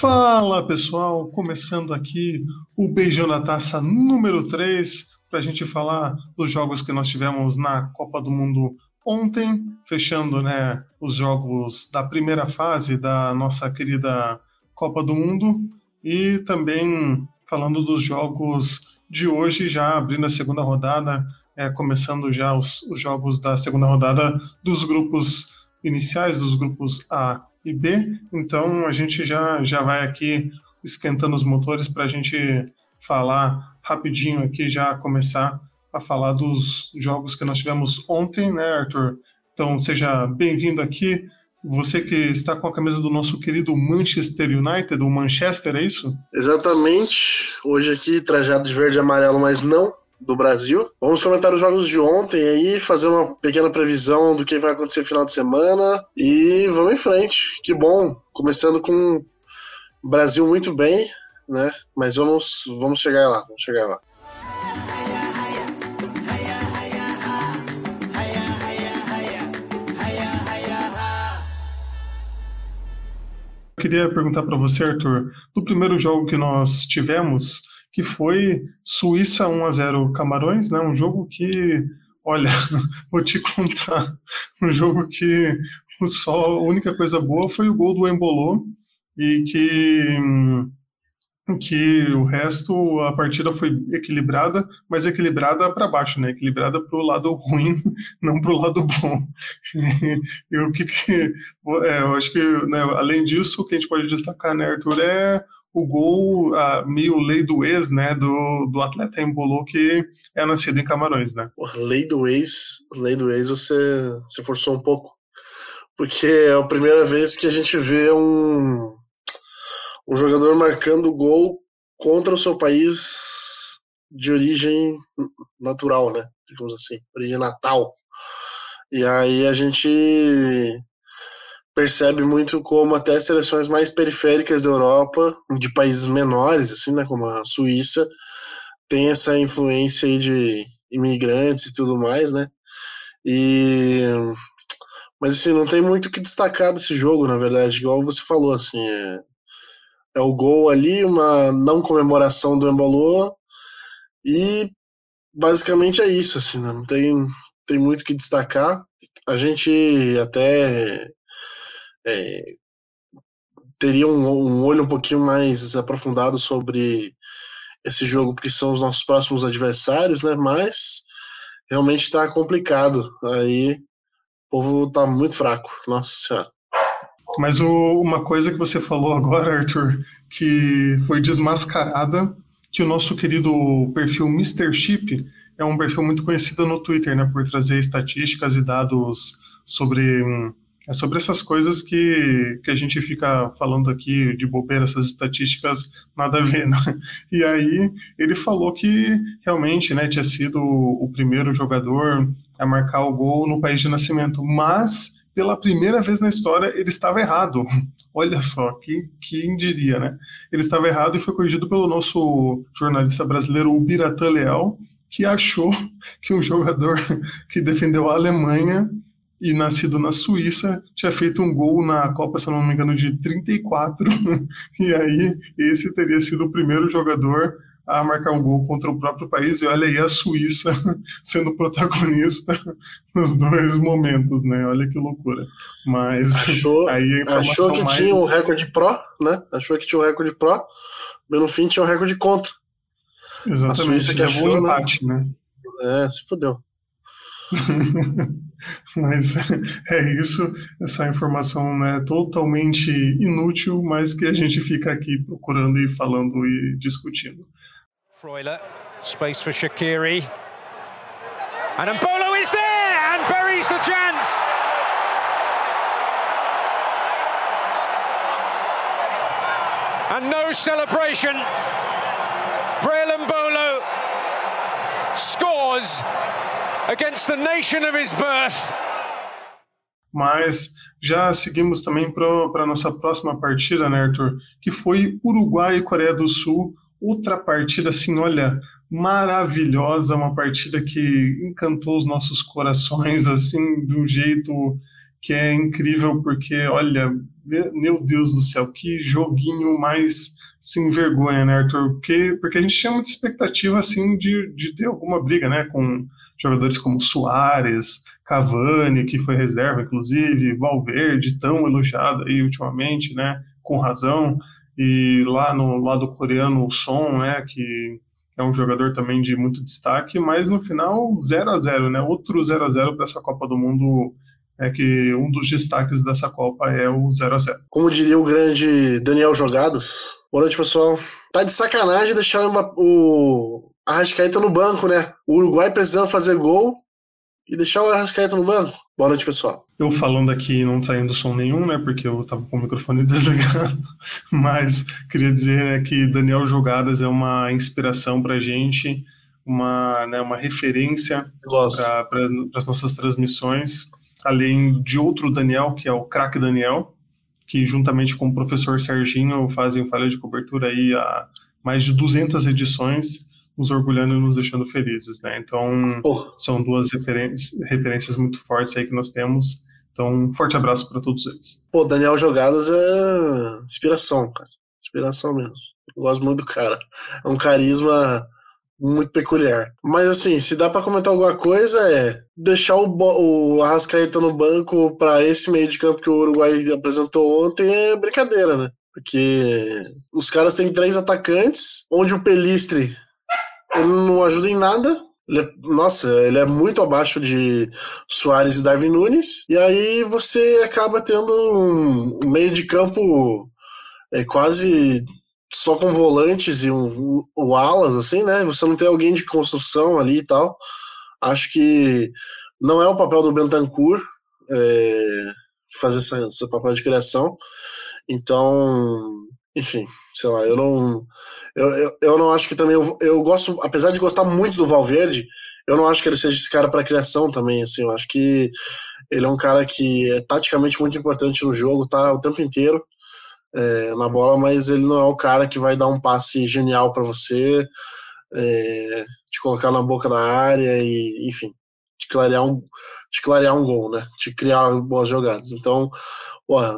Fala pessoal, começando aqui o Beijão na Taça número 3, para a gente falar dos jogos que nós tivemos na Copa do Mundo ontem, fechando, né, os jogos da primeira fase da nossa querida Copa do Mundo, e também falando dos jogos de hoje, já abrindo a segunda rodada, começando já os jogos da segunda rodada dos grupos iniciais, dos grupos A e B. Então a gente já vai aqui esquentando os motores para a gente falar rapidinho aqui, já começar a falar dos jogos que nós tivemos ontem, né, Arthur? Então seja bem-vindo aqui. Você que está com a camisa do nosso querido Manchester United, o Manchester, é isso? Exatamente. Hoje aqui, trajado de verde e amarelo, mas não do Brasil. Vamos comentar os jogos de ontem aí, fazer uma pequena previsão do que vai acontecer no final de semana e vamos em frente. Que bom. Começando com o Brasil muito bem, né? Mas vamos chegar lá, vamos chegar lá. Eu queria perguntar para você, Arthur, do primeiro jogo que nós tivemos, que foi Suíça 1-0 Camarões, né? Um jogo que, olha, vou te contar, um jogo que a única coisa boa foi o gol do Embolo, e que o resto, a partida foi equilibrada, mas equilibrada para baixo, né? Equilibrada para o lado ruim, não para o lado bom. E o que eu acho que, né, além disso, o que a gente pode destacar, né, Arthur, é o gol, a meio lei do ex, né, do atleta Embolo, que é nascido em Camarões, né? Lei do ex, você forçou um pouco, porque é a primeira vez que a gente vê um jogador marcando gol contra o seu país de origem natural, né? Digamos assim, origem natal. E aí a gente percebe muito como até seleções mais periféricas da Europa, de países menores, assim, né, como a Suíça, tem essa influência aí de imigrantes e tudo mais, né? Mas, assim, não tem muito o que destacar desse jogo, na verdade, igual você falou, assim, é o gol ali, uma não comemoração do Embolo, e basicamente é isso, assim, né? Não tem muito o que destacar. A gente até teria um olho um pouquinho mais aprofundado sobre esse jogo, porque são os nossos próximos adversários, né? Mas realmente está complicado, aí o povo está muito fraco, nossa senhora. Mas uma coisa que você falou agora, Arthur, que foi desmascarada, que o nosso querido perfil Mr. Chip é um perfil muito conhecido no Twitter, né, por trazer estatísticas e dados sobre essas coisas que a gente fica falando aqui de bobeira, essas estatísticas nada a ver, né? E aí ele falou que realmente, né, tinha sido o primeiro jogador a marcar o gol no país de nascimento, mas pela primeira vez na história, ele estava errado. Olha só, quem diria, né? Ele estava errado e foi corrigido pelo nosso jornalista brasileiro, o Biratã Leal, que achou que um jogador que defendeu a Alemanha e nascido na Suíça tinha feito um gol na Copa, se não me engano, de 34, e aí esse teria sido o primeiro jogador a marcar um gol contra o próprio país, e olha aí a Suíça sendo protagonista nos dois momentos, né? Olha que loucura. Mas aí a informação achou que tinha um recorde pró, né? Achou que tinha um recorde pró, mas no fim tinha um recorde contra. Exatamente. A Suíça que achou um empate, né? Se fudeu. Mas é isso, essa informação, né, totalmente inútil, mas que a gente fica aqui procurando e falando e discutindo. Freuler, space for Shaqiri, and Embolo is there and buries the chance. And no celebration. Breel Embolo scores against the nation of his birth. Mas já seguimos também para a nossa próxima partida, né, Arthur? Que foi Uruguai e Coreia do Sul. Outra partida, assim, olha, maravilhosa, uma partida que encantou os nossos corações, assim, de um jeito que é incrível, porque, olha, meu Deus do céu, que joguinho mais sem vergonha, né, Arthur? Porque a gente tinha muita expectativa, assim, de ter alguma briga, né, com jogadores como Suárez, Cavani, que foi reserva, inclusive, Valverde, tão elogiado aí ultimamente, né, com razão, e lá no lado coreano, o Son, né, que é um jogador também de muito destaque, mas no final 0-0, né? Outro 0-0 para essa Copa do Mundo, é que um dos destaques dessa Copa é o 0-0. Como diria o grande Daniel Jogadas, boa noite, pessoal. Tá de sacanagem deixar o Arrascaeta no banco, né? O Uruguai precisando fazer gol e deixar o Arrascaeta no banco. Boa noite, pessoal. Eu falando aqui não saindo som nenhum, né, porque eu estava com o microfone desligado, mas queria dizer, né, que Daniel Jogadas é uma inspiração para a gente, uma referência para as nossas transmissões, além de outro Daniel, que é o craque Daniel, que juntamente com o professor Serginho fazem Falha de Cobertura aí há mais de 200 edições, nos orgulhando e nos deixando felizes, né? Então, são duas referências muito fortes aí que nós temos. Então, um forte abraço para todos eles. Pô, Daniel Jogadas é inspiração, cara. Inspiração mesmo. Eu gosto muito do cara. É um carisma muito peculiar. Mas, assim, se dá para comentar alguma coisa, é deixar o Arrascaeta no banco para esse meio de campo que o Uruguai apresentou ontem é brincadeira, né? Porque os caras têm 3 atacantes, onde o Pelistre ele não ajuda em nada. Ele é muito abaixo de Suárez e Darwin Nunes. E aí você acaba tendo um meio de campo quase só com volantes e um alas, assim, né? Você não tem alguém de construção ali e tal. Acho que não é o papel do Bentancur fazer esse papel de criação. Então, enfim, sei lá, eu não acho que também, eu gosto, apesar de gostar muito do Valverde, eu não acho que ele seja esse cara para criação também, assim, eu acho que ele é um cara que é taticamente muito importante no jogo, tá o tempo inteiro na bola, mas ele não é o cara que vai dar um passe genial para você, te colocar na boca da área e, enfim, te clarear um gol, né, te criar boas jogadas. Então,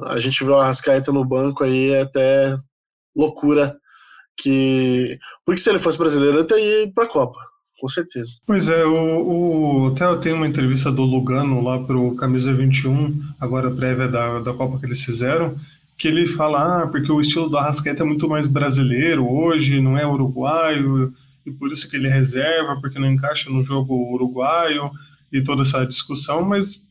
a gente vê o Arrascaeta no banco aí até loucura, que porque se ele fosse brasileiro, ele teria ido para a Copa, com certeza. Pois é, até eu tenho uma entrevista do Lugano lá para o Camisa 21, agora prévia da Copa que eles fizeram, que ele fala, porque o estilo do Arrascaeta é muito mais brasileiro hoje, não é uruguaio, e por isso que ele reserva, porque não encaixa no jogo uruguaio, e toda essa discussão, mas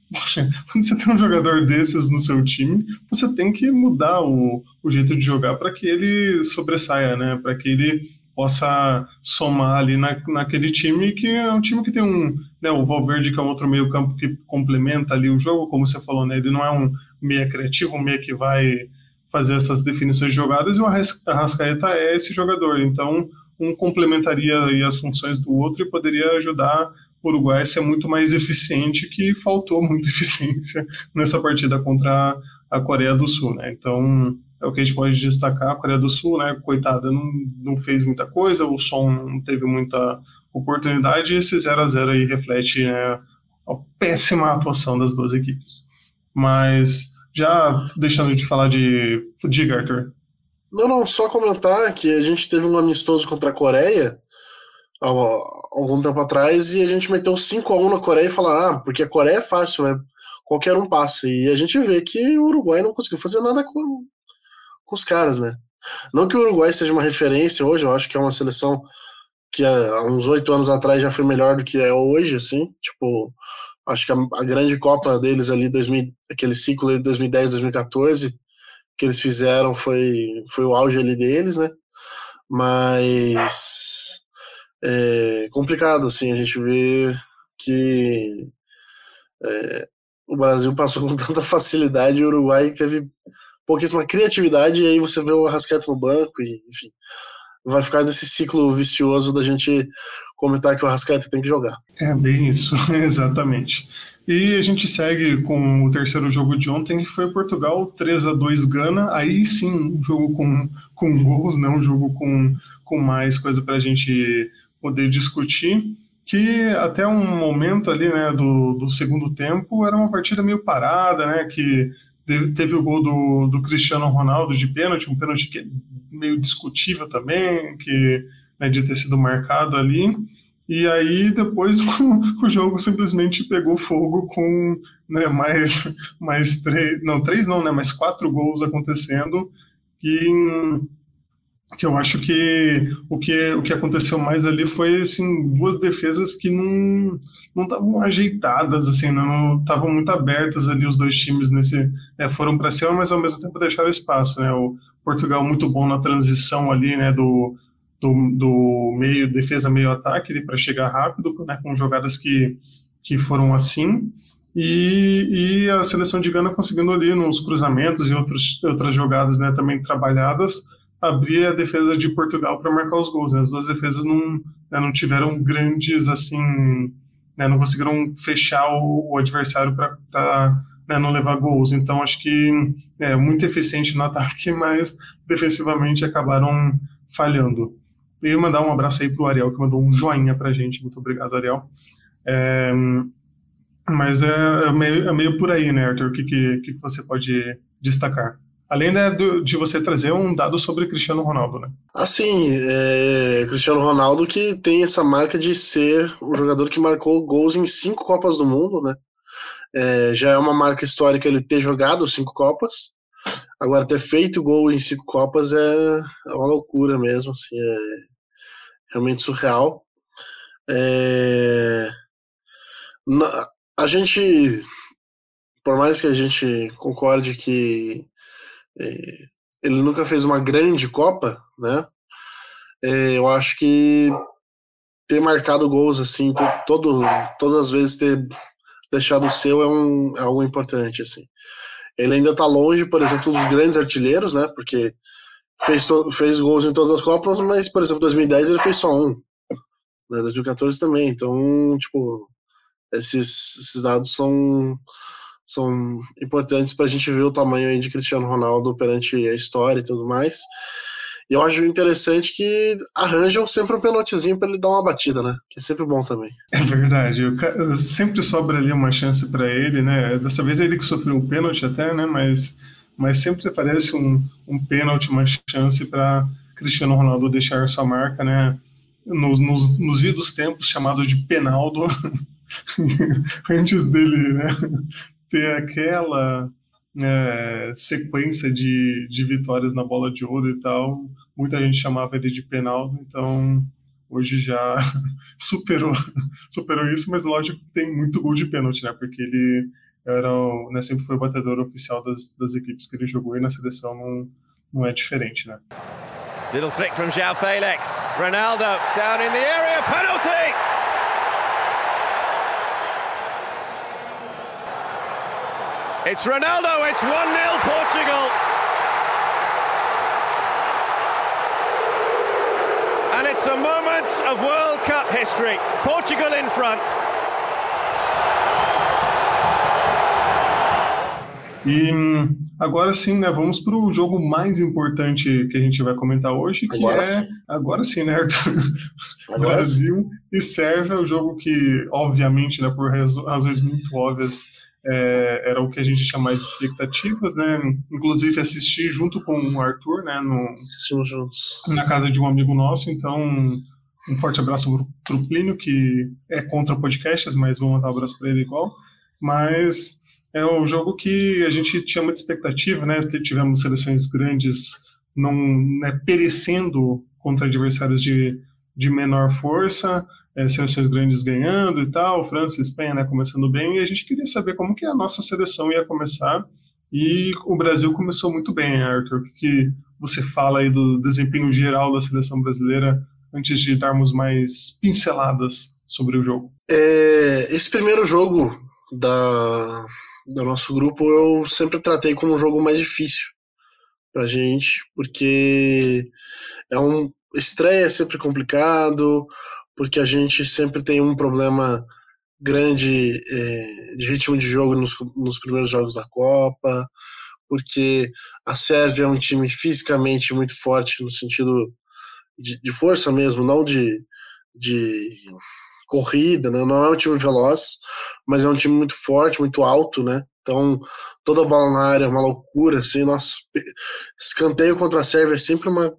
quando você tem um jogador desses no seu time, você tem que mudar o jeito de jogar para que ele sobressaia, né? Para que ele possa somar ali naquele time, que é um time que tem o Valverde, que é um outro meio campo que complementa ali o jogo, como você falou, né? Ele não é um meia criativo, um meia que vai fazer essas definições de jogadas, e o Arrascaeta é esse jogador, então um complementaria aí as funções do outro e poderia ajudar o Uruguai ser muito mais eficiente, que faltou muita eficiência nessa partida contra a Coreia do Sul, né? Então, é o que a gente pode destacar. A Coreia do Sul, né, coitada, não fez muita coisa, o Som não teve muita oportunidade, e esse 0-0 aí reflete, né, a péssima atuação das duas equipes. Mas, já deixando de falar de... Diga, Arthur. Não, só comentar que a gente teve um amistoso contra a Coreia algum tempo atrás, e a gente meteu 5-1 na Coreia e falaram, porque a Coreia é fácil, qualquer um passa, e a gente vê que o Uruguai não conseguiu fazer nada com os caras, né? Não que o Uruguai seja uma referência hoje, eu acho que é uma seleção que há uns 8 anos atrás já foi melhor do que é hoje, assim, tipo, acho que a grande Copa deles ali, aquele ciclo de 2010, 2014, que eles fizeram foi o auge ali deles, né? Mas é complicado, assim, a gente vê que o Brasil passou com tanta facilidade e o Uruguai teve pouquíssima criatividade, e aí você vê o Arrascaeta no banco, e, enfim, vai ficar nesse ciclo vicioso da gente comentar que o Arrascaeta tem que jogar. É bem isso, exatamente. E a gente segue com o terceiro jogo de ontem, que foi Portugal, 3-2 Gana. Aí sim, um jogo com gols, né? Um jogo com mais coisa para a gente poder discutir, que até um momento ali, né, do segundo tempo, era uma partida meio parada, né, que teve o gol do Cristiano Ronaldo de pênalti, um pênalti que é meio discutível também, que, né, de ter sido marcado ali, e aí depois o jogo simplesmente pegou fogo com, né, mais quatro gols acontecendo, que eu acho que o que aconteceu mais ali foi, assim, duas defesas que não estavam ajeitadas, assim, não estavam muito abertas ali, os dois times foram para cima, mas ao mesmo tempo deixaram espaço, né, o Portugal muito bom na transição ali, né, do meio, defesa, meio ataque, para chegar rápido, né, com jogadas que foram assim, e a seleção de Gana conseguindo ali nos cruzamentos e outras jogadas, né, também trabalhadas, abrir a defesa de Portugal para marcar os gols, né? As duas defesas não tiveram grandes, assim, né, não conseguiram fechar o adversário para, né, não levar gols, então acho que é muito eficiente no ataque, mas defensivamente acabaram falhando. E mandar um abraço aí para o Ariel, que mandou um joinha para a gente, muito obrigado, Ariel. Mas é meio por aí, né, Arthur, o que você pode destacar? Além, né, de você trazer um dado sobre Cristiano Ronaldo, né? Assim, Cristiano Ronaldo, que tem essa marca de ser o jogador que marcou gols em 5 Copas do Mundo, né? Já é uma marca histórica ele ter jogado 5 Copas. Agora, ter feito gol em 5 Copas é uma loucura mesmo, assim, é realmente surreal. A gente, por mais que a gente concorde que ele nunca fez uma grande Copa, né? Eu acho que ter marcado gols assim, todas as vezes ter deixado o seu é algo importante, assim. Ele ainda está longe, por exemplo, dos grandes artilheiros, né? Porque fez gols em todas as Copas, mas, por exemplo, em 2010 ele fez só um, né? 2014 também. Então, tipo, esses dados são importantes para a gente ver o tamanho aí de Cristiano Ronaldo perante a história e tudo mais. E eu acho interessante que arranjam sempre um pênaltizinho para ele dar uma batida, né? Que é sempre bom também. É verdade. Sempre sobra ali uma chance para ele, né? Dessa vez ele que sofreu um pênalti até, né? Mas sempre aparece um pênalti, uma chance para Cristiano Ronaldo deixar sua marca, né? Nos idos tempos, chamado de penaldo, antes dele, né, ter aquela sequência de vitórias na bola de ouro e tal, muita gente chamava ele de penaldo, então hoje já superou isso, mas lógico que tem muito gol de pênalti, né, porque ele era, né, sempre foi o batedor oficial das equipes que ele jogou, e na seleção não é diferente, né. Little flick from João Felix, Ronaldo down in the area, penalty! It's Ronaldo, it's 1-0 Portugal. And it's a moment of World Cup history. Portugal in front. E agora sim, né, vamos para o jogo mais importante que a gente vai comentar hoje, que agora sim, né, Arthur? Agora Brasil e Sérvia, o jogo que, obviamente, né, por razões muito óbvias, era o que a gente tinha mais expectativas, né? Inclusive assisti junto com o Arthur, né? Assistimos juntos. Na casa de um amigo nosso, então um forte abraço para o Plínio, que é contra podcasts, mas vou mandar um abraço para ele igual. Mas é um jogo que a gente tinha muita expectativa, né? Tivemos seleções grandes não, né, perecendo contra adversários de menor força, seleções grandes ganhando e tal, França e Espanha, né, começando bem, e a gente queria saber como que a nossa seleção ia começar, e o Brasil começou muito bem, Arthur. O que você fala aí do desempenho geral da seleção brasileira, antes de darmos mais pinceladas sobre o jogo? Esse primeiro jogo do nosso grupo eu sempre tratei como um jogo mais difícil pra gente, porque estreia é sempre complicado, porque a gente sempre tem um problema grande de ritmo de jogo nos primeiros jogos da Copa, porque a Sérvia é um time fisicamente muito forte, no sentido de força mesmo, não de, de corrida, né? Não é um time veloz, mas é um time muito forte, muito alto, né? Então, toda a bola na área é uma loucura, assim, nossa, escanteio contra a Sérvia é sempre uma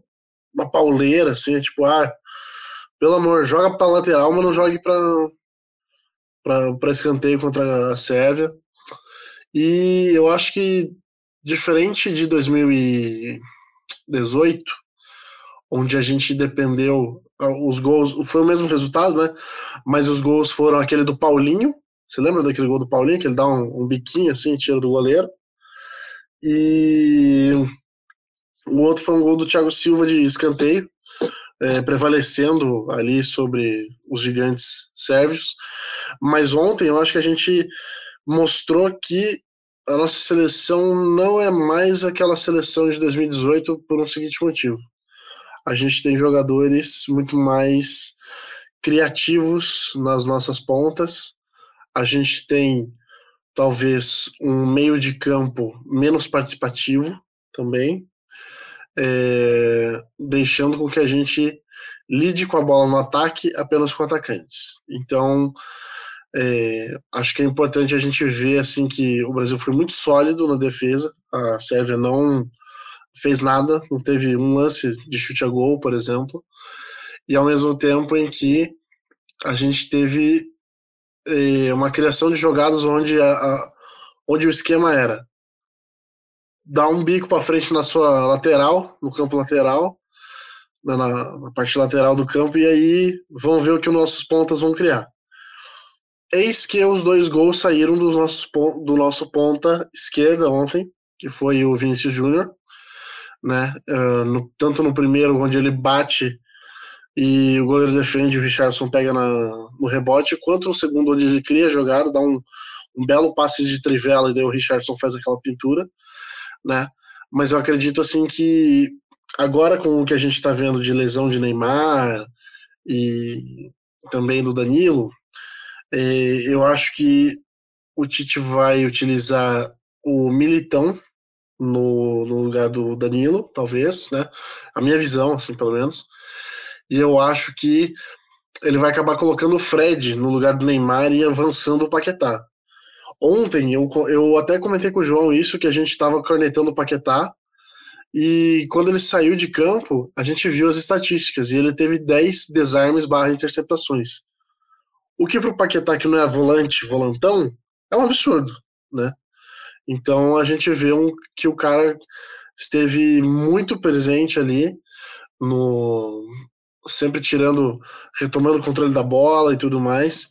pauleira, assim, é tipo, ah, pelo amor, joga pra lateral, mas não jogue pra escanteio contra a Sérvia. E eu acho que, diferente de 2018, onde a gente dependeu, os gols, foi o mesmo resultado, né? Mas os gols foram aquele do Paulinho, você lembra daquele gol do Paulinho, que ele dá um biquinho assim, tira do goleiro, e o outro foi um gol do Thiago Silva de escanteio, prevalecendo ali sobre os gigantes sérvios. Mas ontem eu acho que a gente mostrou que a nossa seleção não é mais aquela seleção de 2018 por um seguinte motivo: a gente tem jogadores muito mais criativos nas nossas pontas, a gente tem talvez um meio de campo menos participativo também, deixando com que a gente lide com a bola no ataque apenas com atacantes. Então, acho que é importante a gente ver assim, que o Brasil foi muito sólido na defesa, a Sérvia não fez nada, não teve um lance de chute a gol, por exemplo, e ao mesmo tempo em que a gente teve uma criação de jogadas onde o esquema era dar um bico para frente na sua lateral, no campo lateral, na parte lateral do campo, e aí vão ver o que os nossos pontas vão criar. Eis que os dois gols saíram do nosso ponta esquerda ontem, que foi o Vinícius Júnior, né? Tanto no primeiro, onde ele bate e o goleiro defende, o Richarlison pega no rebote, quanto no segundo, onde ele cria a jogada, dá um belo passe de trivela e daí o Richarlison faz aquela pintura, né? Mas eu acredito assim que agora, com o que a gente está vendo de lesão de Neymar e também do Danilo, eu acho que o Tite vai utilizar o Militão no lugar do Danilo, talvez, né? A minha visão, assim, pelo menos. E eu acho que ele vai acabar colocando o Fred no lugar do Neymar e avançando o Paquetá. Ontem, eu até comentei com o João isso, que a gente estava cornetando o Paquetá, e quando ele saiu de campo, a gente viu as estatísticas, e ele teve 10 desarmes / interceptações. O que para o Paquetá, que não é volantão, é um absurdo, né? Então a gente vê que o cara esteve muito presente ali, sempre retomando o controle da bola e tudo mais.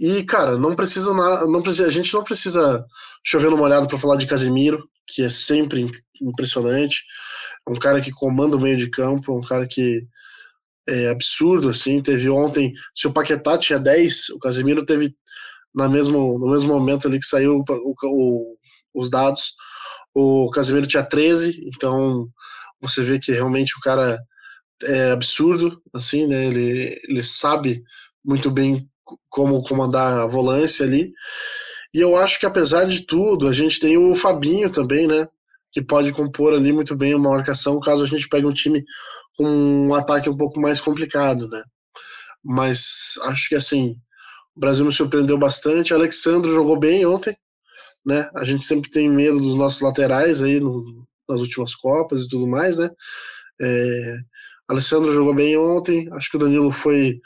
E, cara, a gente não precisa chover no molhado para falar de Casemiro, que é sempre impressionante. É um cara que comanda o meio de campo, é um cara que é absurdo, assim. Teve ontem, se o Paquetá tinha 10, o Casemiro teve, no mesmo momento ali que saiu os dados, o Casemiro tinha 13, então você vê que realmente o cara é absurdo, assim, né? Ele sabe muito bem como comandar a volância ali. E eu acho que, apesar de tudo, a gente tem o Fabinho também, né, que pode compor ali muito bem uma marcação, caso a gente pegue um time com um ataque um pouco mais complicado, né? Mas acho que, assim, o Brasil me surpreendeu bastante. O Alexandre jogou bem ontem, né? A gente sempre tem medo dos nossos laterais aí nas últimas Copas e tudo mais, né? Alessandro jogou bem ontem. Acho que o Danilo foi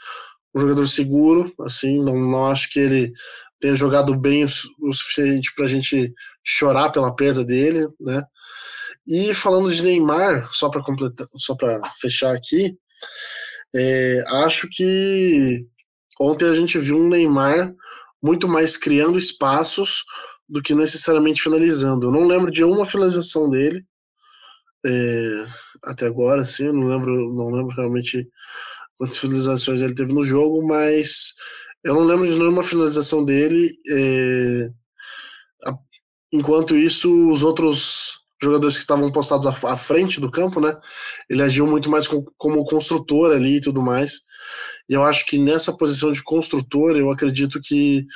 um jogador seguro, assim, não acho que ele tenha jogado bem o suficiente para a gente chorar pela perda dele, né? E falando de Neymar, só para fechar aqui, acho que ontem a gente viu um Neymar muito mais criando espaços do que necessariamente finalizando. Eu não lembro de uma finalização dele até agora, assim, eu não lembro realmente quantas finalizações ele teve no jogo, mas eu não lembro de nenhuma finalização dele. Enquanto isso, os outros jogadores que estavam postados à frente do campo, né, ele agiu muito mais como construtor ali e tudo mais, e eu acho que nessa posição de construtor, eu acredito que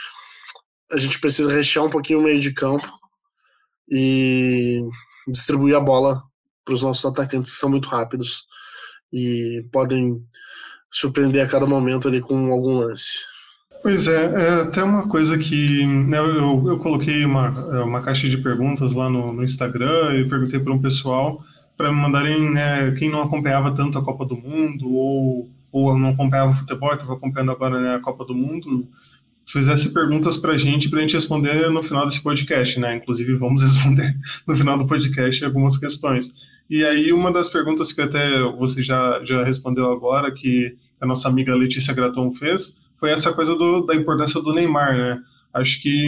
a gente precisa rechear um pouquinho o meio de campo e distribuir a bola para os nossos atacantes, que são muito rápidos e podem surpreender a cada momento ali com algum lance. Pois é até uma coisa que, né, eu coloquei uma caixa de perguntas lá no Instagram e perguntei para um pessoal para me mandarem, né, quem não acompanhava tanto a Copa do Mundo ou não acompanhava o futebol, estava acompanhando agora, né, a Copa do Mundo, fizesse perguntas para a gente responder no final desse podcast, né? Inclusive vamos responder no final do podcast algumas questões. E aí uma das perguntas que até você já respondeu agora, que a nossa amiga Letícia Graton fez, foi essa coisa da importância do Neymar, né? Acho que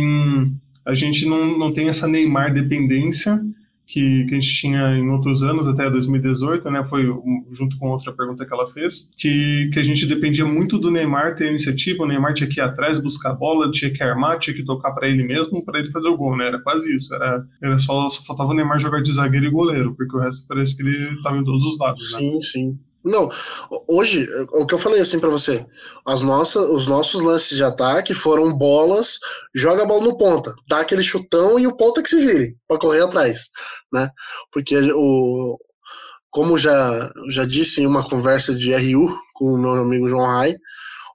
a gente não tem essa Neymar dependência que a gente tinha em outros anos, até 2018, né? Foi junto com outra pergunta que ela fez, que a gente dependia muito do Neymar ter iniciativa, o Neymar tinha que ir atrás, buscar a bola, tinha que armar, tinha que tocar para ele mesmo, para ele fazer o gol, né? Era quase isso, era só faltava o Neymar jogar de zagueiro e goleiro, porque o resto parece que ele estava em todos os lados, né? Sim, sim. Não, hoje, o que eu falei assim pra você, os nossos lances de ataque foram bolas, joga a bola no ponta, dá aquele chutão e o ponta que se vire, pra correr atrás, né? Porque, como já disse em uma conversa de RU com o meu amigo João Rai,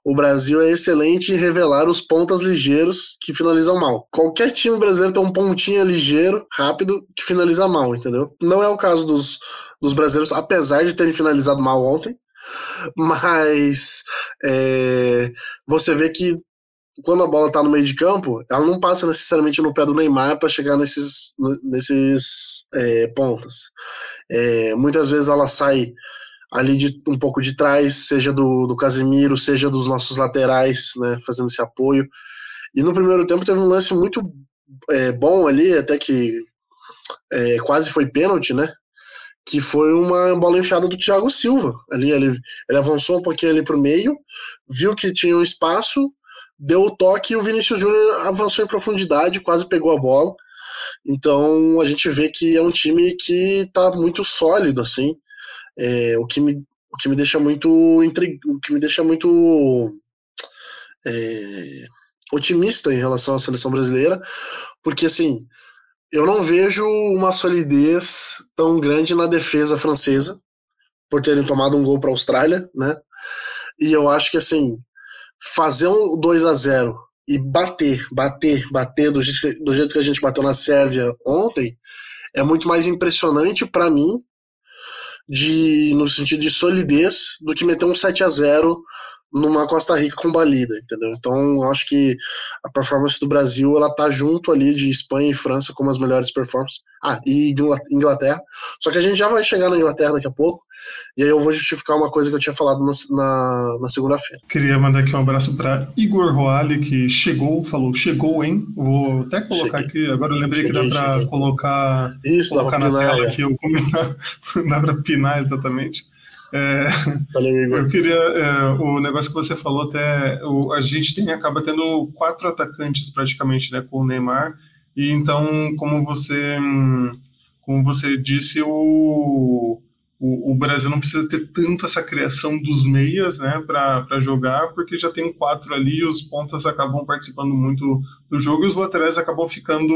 o Brasil é excelente em revelar os pontas ligeiros que finalizam mal. Qualquer time brasileiro tem um pontinha ligeiro, rápido, que finaliza mal, entendeu? Não é o caso dos brasileiros, apesar de terem finalizado mal ontem, mas você vê que quando a bola está no meio de campo, ela não passa necessariamente no pé do Neymar para chegar nesses pontas. Muitas vezes ela sai ali um pouco de trás, seja do Casemiro, seja dos nossos laterais, né, fazendo esse apoio. E no primeiro tempo teve um lance muito bom ali, até que quase foi pênalti, né, que foi uma bola enfiada do Thiago Silva. Ali, ele avançou um pouquinho ali para o meio, viu que tinha um espaço, deu o toque e o Vinícius Júnior avançou em profundidade, quase pegou a bola. Então a gente vê que é um time que está muito sólido, assim. O que me deixa muito otimista em relação à seleção brasileira, porque assim, eu não vejo uma solidez tão grande na defesa francesa, por terem tomado um gol para a Austrália, né? E eu acho que assim, fazer um 2-0 e bater do jeito que a gente bateu na Sérvia ontem é muito mais impressionante para mim, no sentido de solidez, do que meter um 7-0 numa Costa Rica com balida, entendeu? Então, eu acho que a performance do Brasil, ela tá junto ali de Espanha e França como as melhores performances. E Inglaterra. Só que a gente já vai chegar na Inglaterra daqui a pouco, e aí eu vou justificar uma coisa que eu tinha falado na segunda-feira. Queria mandar aqui um abraço para Igor Roale, que chegou, hein? Vou até colocar aqui, agora eu lembrei que dá para colocar, dá pra pinar, na tela aqui, eu combinar, dá para pinar exatamente. Valeu, Igor. Eu queria, o negócio que você falou, até a gente acaba tendo 4 atacantes praticamente, né, com o Neymar, e então como você disse, o Brasil não precisa ter tanto essa criação dos meias, né, para jogar, porque já tem 4 ali, os pontas acabam participando muito do jogo e os laterais acabam ficando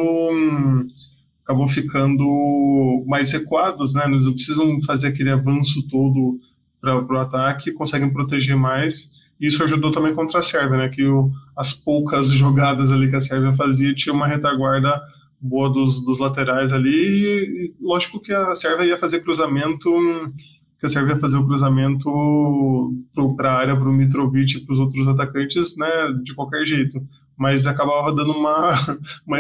mais recuados, né? Eles não precisam fazer aquele avanço todo para o ataque, conseguem proteger mais. Isso ajudou também contra a Sérvia, né? Que as poucas jogadas ali que a Sérvia fazia tinha uma retaguarda boa dos laterais ali. E lógico que a Sérvia ia fazer cruzamento, para a área, para o Mitrovic e para os outros atacantes, né? De qualquer jeito. Mas acabava dando uma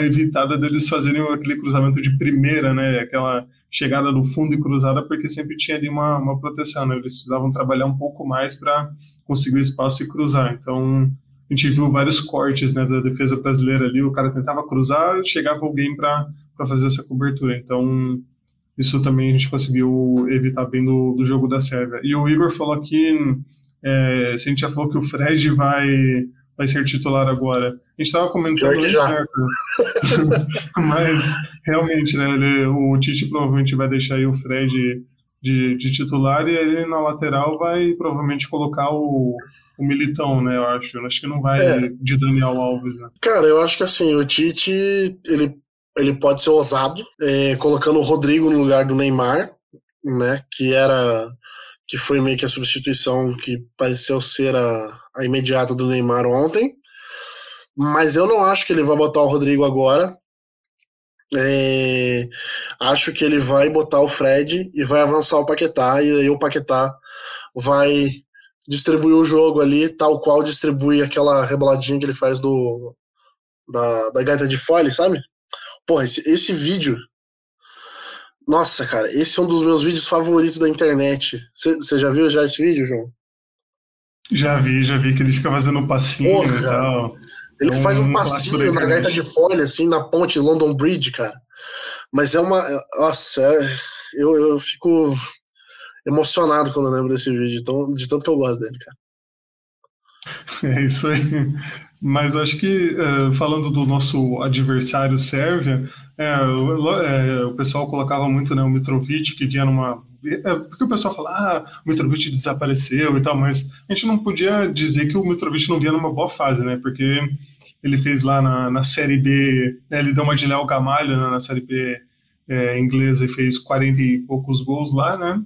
evitada deles fazerem aquele cruzamento de primeira, né? Aquela chegada do fundo e cruzada, porque sempre tinha ali uma proteção, né? Eles precisavam trabalhar um pouco mais para conseguir espaço e cruzar. Então, a gente viu vários cortes, né, da defesa brasileira ali. O cara tentava cruzar e chegava alguém para fazer essa cobertura. Então, isso também a gente conseguiu evitar bem do jogo da Sérvia. E o Igor falou aqui, se a gente já falou que o Fred vai ser titular agora. A gente estava comentando isso, né? Mas realmente, né, o Tite provavelmente vai deixar aí o Fred de titular, e ele na lateral vai provavelmente colocar o Militão, né? Eu acho que não vai de Daniel Alves, né? Cara, eu acho que assim, o Tite ele pode ser ousado, colocando o Rodrigo no lugar do Neymar, né? Que que foi meio que a substituição que pareceu ser a imediata do Neymar ontem, mas eu não acho que ele vai botar o Rodrigo agora. Acho que ele vai botar o Fred e vai avançar o Paquetá, e aí o Paquetá vai distribuir o jogo ali, tal qual distribui aquela reboladinha que ele faz da gaita de fole, sabe? Porra, esse vídeo, nossa, cara, esse é um dos meus vídeos favoritos da internet. Você já viu já esse vídeo, João? Já vi que ele fica fazendo um passinho. Porra, e tal. Ele faz um passinho na gaita de fole, assim, na ponte London Bridge, cara. Mas é uma... Nossa, eu fico emocionado quando eu lembro desse vídeo, de tanto que eu gosto dele, cara. É isso aí. Mas acho que, falando do nosso adversário Sérvia, o pessoal colocava muito, né, o Mitrovic, que vinha numa... Porque o pessoal fala, o Mitrovic desapareceu e tal, mas a gente não podia dizer que o Mitrovic não vinha numa boa fase, né? Porque ele fez lá na Série B, né, ele deu uma de Léo Gamalho, né, na Série B inglesa, e fez 40 e poucos gols lá, né?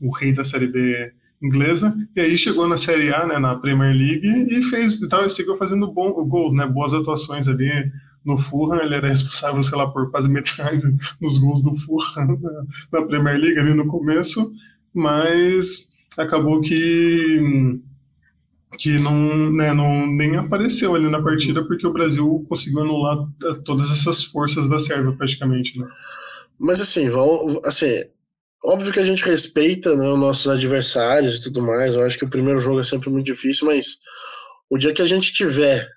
O rei da Série B inglesa. E aí chegou na Série A, né, na Premier League, e fez e tal, e seguiu fazendo gols, né? Boas atuações ali. No Fulham, ele era responsável, sei lá, por quase metade dos gols do Fulham na Premier League ali no começo, mas acabou que nem apareceu ali na partida, porque o Brasil conseguiu anular todas essas forças da Sérvia praticamente, né? Mas assim, óbvio que a gente respeita, né, os nossos adversários e tudo mais, eu acho que o primeiro jogo é sempre muito difícil, mas o dia que a gente tiver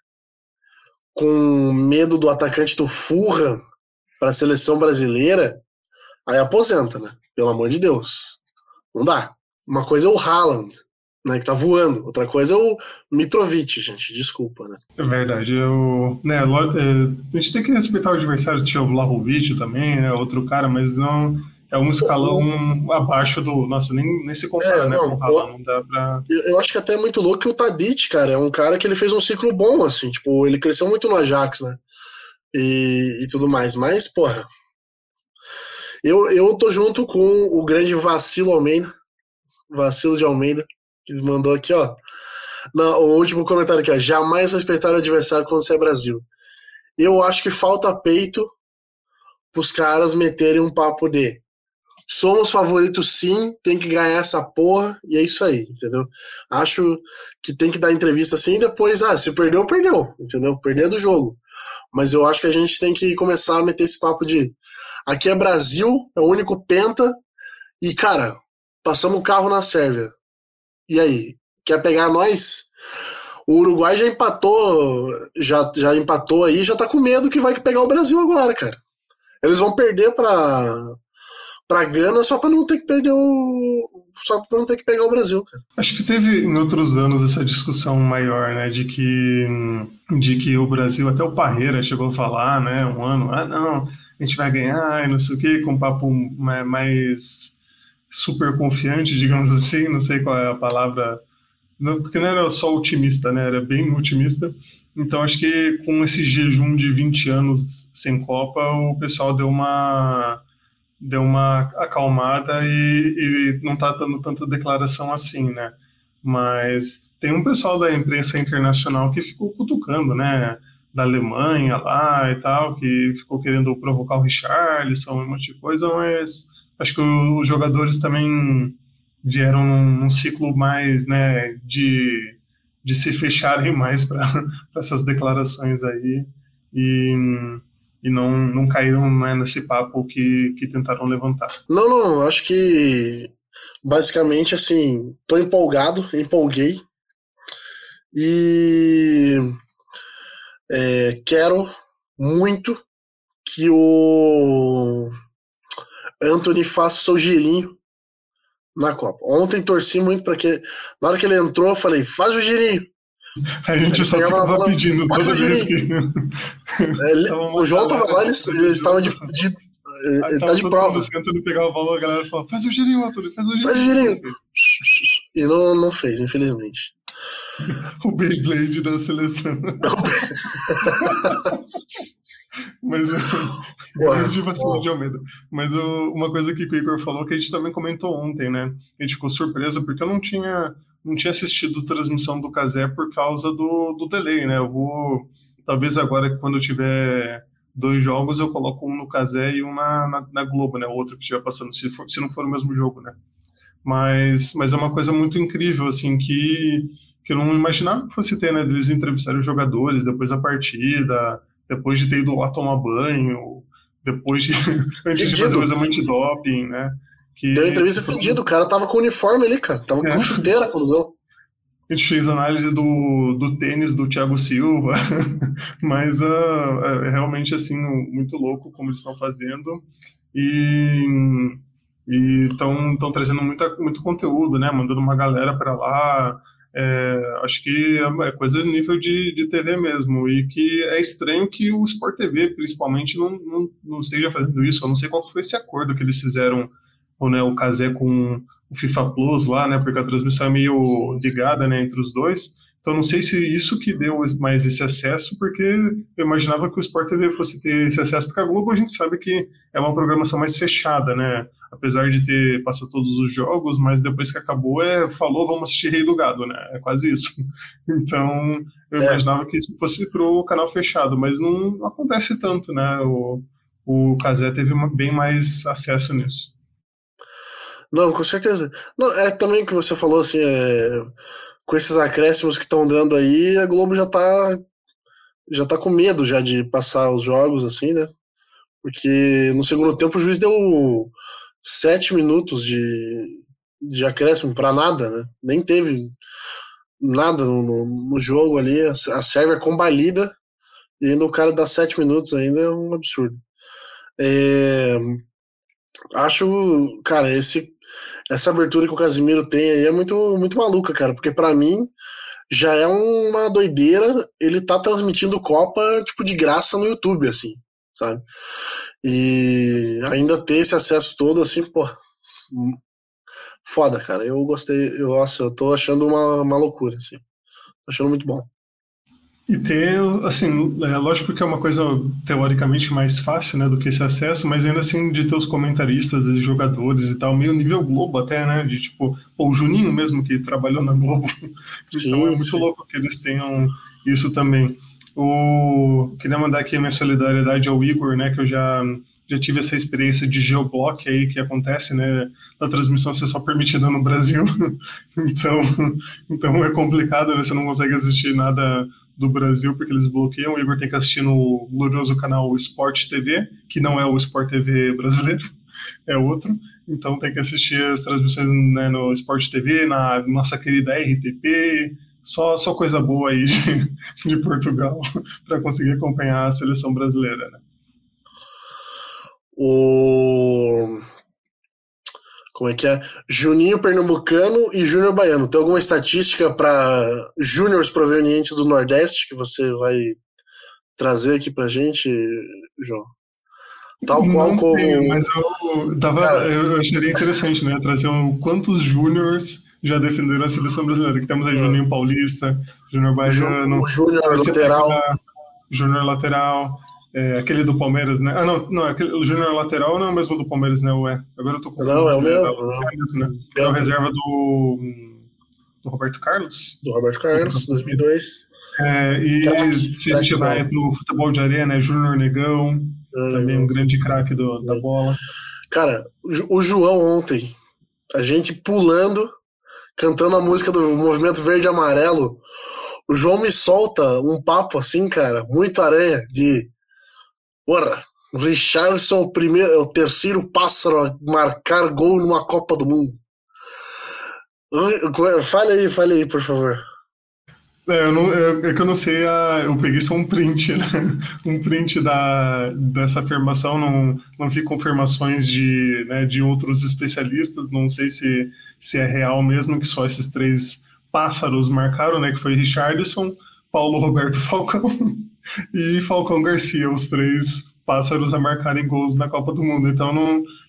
com medo do atacante do Furra para a seleção brasileira, aí aposenta, né? Pelo amor de Deus. Não dá. Uma coisa é o Haaland, né, que tá voando. Outra coisa é o Mitrovic, gente. Desculpa, né? É verdade. A gente tem que respeitar o adversário do Tio Vlahovic também, né? Outro cara, mas não... É um escalão abaixo do... Nossa, nem se compara, né? Com o Haaland, não dá pra... Eu acho que até é muito louco que o Tadic, cara, é um cara que ele fez um ciclo bom, assim. Tipo, ele cresceu muito no Ajax, né? E tudo mais. Mas, porra... Eu tô junto com o grande Vacilo Almeida. Vacilo de Almeida. Que mandou aqui, ó. O último comentário aqui, ó. Jamais respeitar o adversário quando você é Brasil. Eu acho que falta peito pros caras meterem um papo de... Somos favoritos sim, tem que ganhar essa porra, e é isso aí, entendeu? Acho que tem que dar entrevista assim, e depois, se perdeu, perdeu, entendeu? Perder é do jogo. Mas eu acho que a gente tem que começar a meter esse papo de... Aqui é Brasil, é o único penta, e, cara, passamos o carro na Sérvia. E aí, quer pegar nós? O Uruguai já empatou aí, já tá com medo que vai pegar o Brasil agora, cara. Eles vão perder pra Gana só pra não ter que pegar o Brasil, cara. Acho que teve em outros anos essa discussão maior, né, de que o Brasil, até o Parreira chegou a falar, né, um ano, não, a gente vai ganhar e não sei o quê, com um papo mais super confiante, digamos assim, não sei qual é a palavra, não, porque não era só otimista, né, era bem otimista. Então acho que com esse jejum de 20 anos sem Copa, o pessoal deu uma acalmada e não tá dando tanta declaração assim, né? Mas tem um pessoal da imprensa internacional que ficou cutucando, né? Da Alemanha lá e tal, que ficou querendo provocar o Richarlison, um monte de coisa, mas acho que os jogadores também vieram num ciclo mais, né, de se fecharem mais para essas declarações aí e não caíram, né, nesse papo que tentaram levantar. Não, acho que basicamente, assim, tô empolgado, empolguei, e quero muito que o Antony faça o seu girinho na Copa. Ontem torci muito para que, na hora que ele entrou, eu falei, faz o girinho. A gente só ficava pedindo toda vez que... O João tava lá, ele estava de prova. Ele pegava o valor, a galera falava, faz o girinho, Antony, faz o girinho. E não fez, infelizmente. O Beyblade da seleção. Mas eu de vacilo de Almeida. Mas uma coisa que o Igor falou, que a gente também comentou ontem, né? A gente ficou surpresa, porque eu não tinha assistido a transmissão do Casé por causa do delay, né? Eu vou, talvez agora, quando eu tiver 2 jogos, eu coloco um no Casé e um na Globo, né? O outro que estiver passando, se não for o mesmo jogo, né? Mas é uma coisa muito incrível, assim, que eu não imaginava que fosse ter, né? Eles entrevistarem os jogadores depois da partida, depois de ter ido lá tomar banho, depois de antes de fazer o exame antidoping, né? Que deu entrevista fedida, o cara tava com o uniforme ali, cara, tava com chuteira quando deu. A gente fez análise do tênis do Thiago Silva, mas é realmente, assim, muito louco como eles estão fazendo, e estão trazendo muito conteúdo, né, mandando uma galera para lá. Acho que é coisa do nível de TV mesmo, e que é estranho que o Sport TV, principalmente, não esteja fazendo isso. Eu não sei qual foi esse acordo que eles fizeram, ou, né, o Casé com o FIFA Plus lá, né, porque a transmissão é meio ligada, né, entre os dois. Então não sei se isso que deu mais esse acesso, porque eu imaginava que o Sport TV fosse ter esse acesso, porque a Globo a gente sabe que é uma programação mais fechada, né? Apesar de ter passado todos os jogos, mas depois que acabou, falou, vamos assistir Rei do Gado, né? É quase isso. Então, eu imaginava que isso fosse pro canal fechado, mas não acontece tanto, né? O Casé teve bem mais acesso nisso. Não, com certeza. Não, é também o que você falou, assim, com esses acréscimos que estão dando aí, a Globo já tá com medo já de passar os jogos, assim, né? Porque no segundo tempo o juiz deu 7 minutos de acréscimo para nada, né? Nem teve nada no jogo ali. A Sérvia combalida e ainda o cara dá 7 minutos ainda é um absurdo. Acho, cara, essa abertura que o Casemiro tem aí é muito, muito maluca, cara, porque para mim já é uma doideira ele tá transmitindo Copa, tipo, de graça no YouTube, assim, sabe? E ainda ter esse acesso todo, assim, pô, foda, cara. Eu gostei, eu tô achando uma loucura, assim. Tô achando muito bom. E ter, assim, lógico que é uma coisa teoricamente mais fácil, né, do que esse acesso, mas ainda assim de ter os comentaristas, os jogadores e tal, meio nível Globo até, né, de tipo, o Juninho mesmo, que trabalhou na Globo. Então é muito louco que eles tenham isso também. Queria mandar aqui a minha solidariedade ao Igor, né, que eu já tive essa experiência de geoblock aí que acontece, né, na transmissão ser só permitida no Brasil, então é complicado, né, você não consegue assistir nada do Brasil porque eles bloqueiam. O Igor tem que assistir no glorioso canal Sport TV, que não é o Sport TV brasileiro, é outro, então tem que assistir as transmissões, né, no Sport TV, na nossa querida RTP. Só coisa boa aí de Portugal para conseguir acompanhar a seleção brasileira, né? Como é que é? Juninho Pernambucano e Júnior Baiano. Tem alguma estatística para júniores provenientes do Nordeste que você vai trazer aqui para gente, João? Tal qual não como... Tenho, mas eu acharia interessante, né? Trazer quantos júniores já defenderam a seleção brasileira, que temos aí Juninho Paulista, Júnior Baiano, o Júnior Lateral, aquele do Palmeiras, né? Ah, não, o Júnior Lateral não é o mesmo do Palmeiras, né? Ué, agora eu tô com o... Não, é o mesmo, né? É o reserva do Roberto Carlos? Do Roberto Carlos, 2002. E se a gente vai pro futebol de areia, né? Júnior Negão, também um grande craque da bola. Cara, o João ontem, a gente pulando, cantando a música do Movimento Verde e Amarelo, o João me solta um papo assim, cara, muito aranha, de... Porra, Richarlison é o terceiro pássaro a marcar gol numa Copa do Mundo. Fale aí, por favor. Eu não sei, eu peguei só um print, né? Um print dessa afirmação, não vi confirmações de outros especialistas, não sei se é real mesmo que só esses 3 pássaros marcaram, né? Que foi Richarlison, Paulo Roberto Falcão e Falcão Garcia, os 3 pássaros a marcarem gols na Copa do Mundo. Então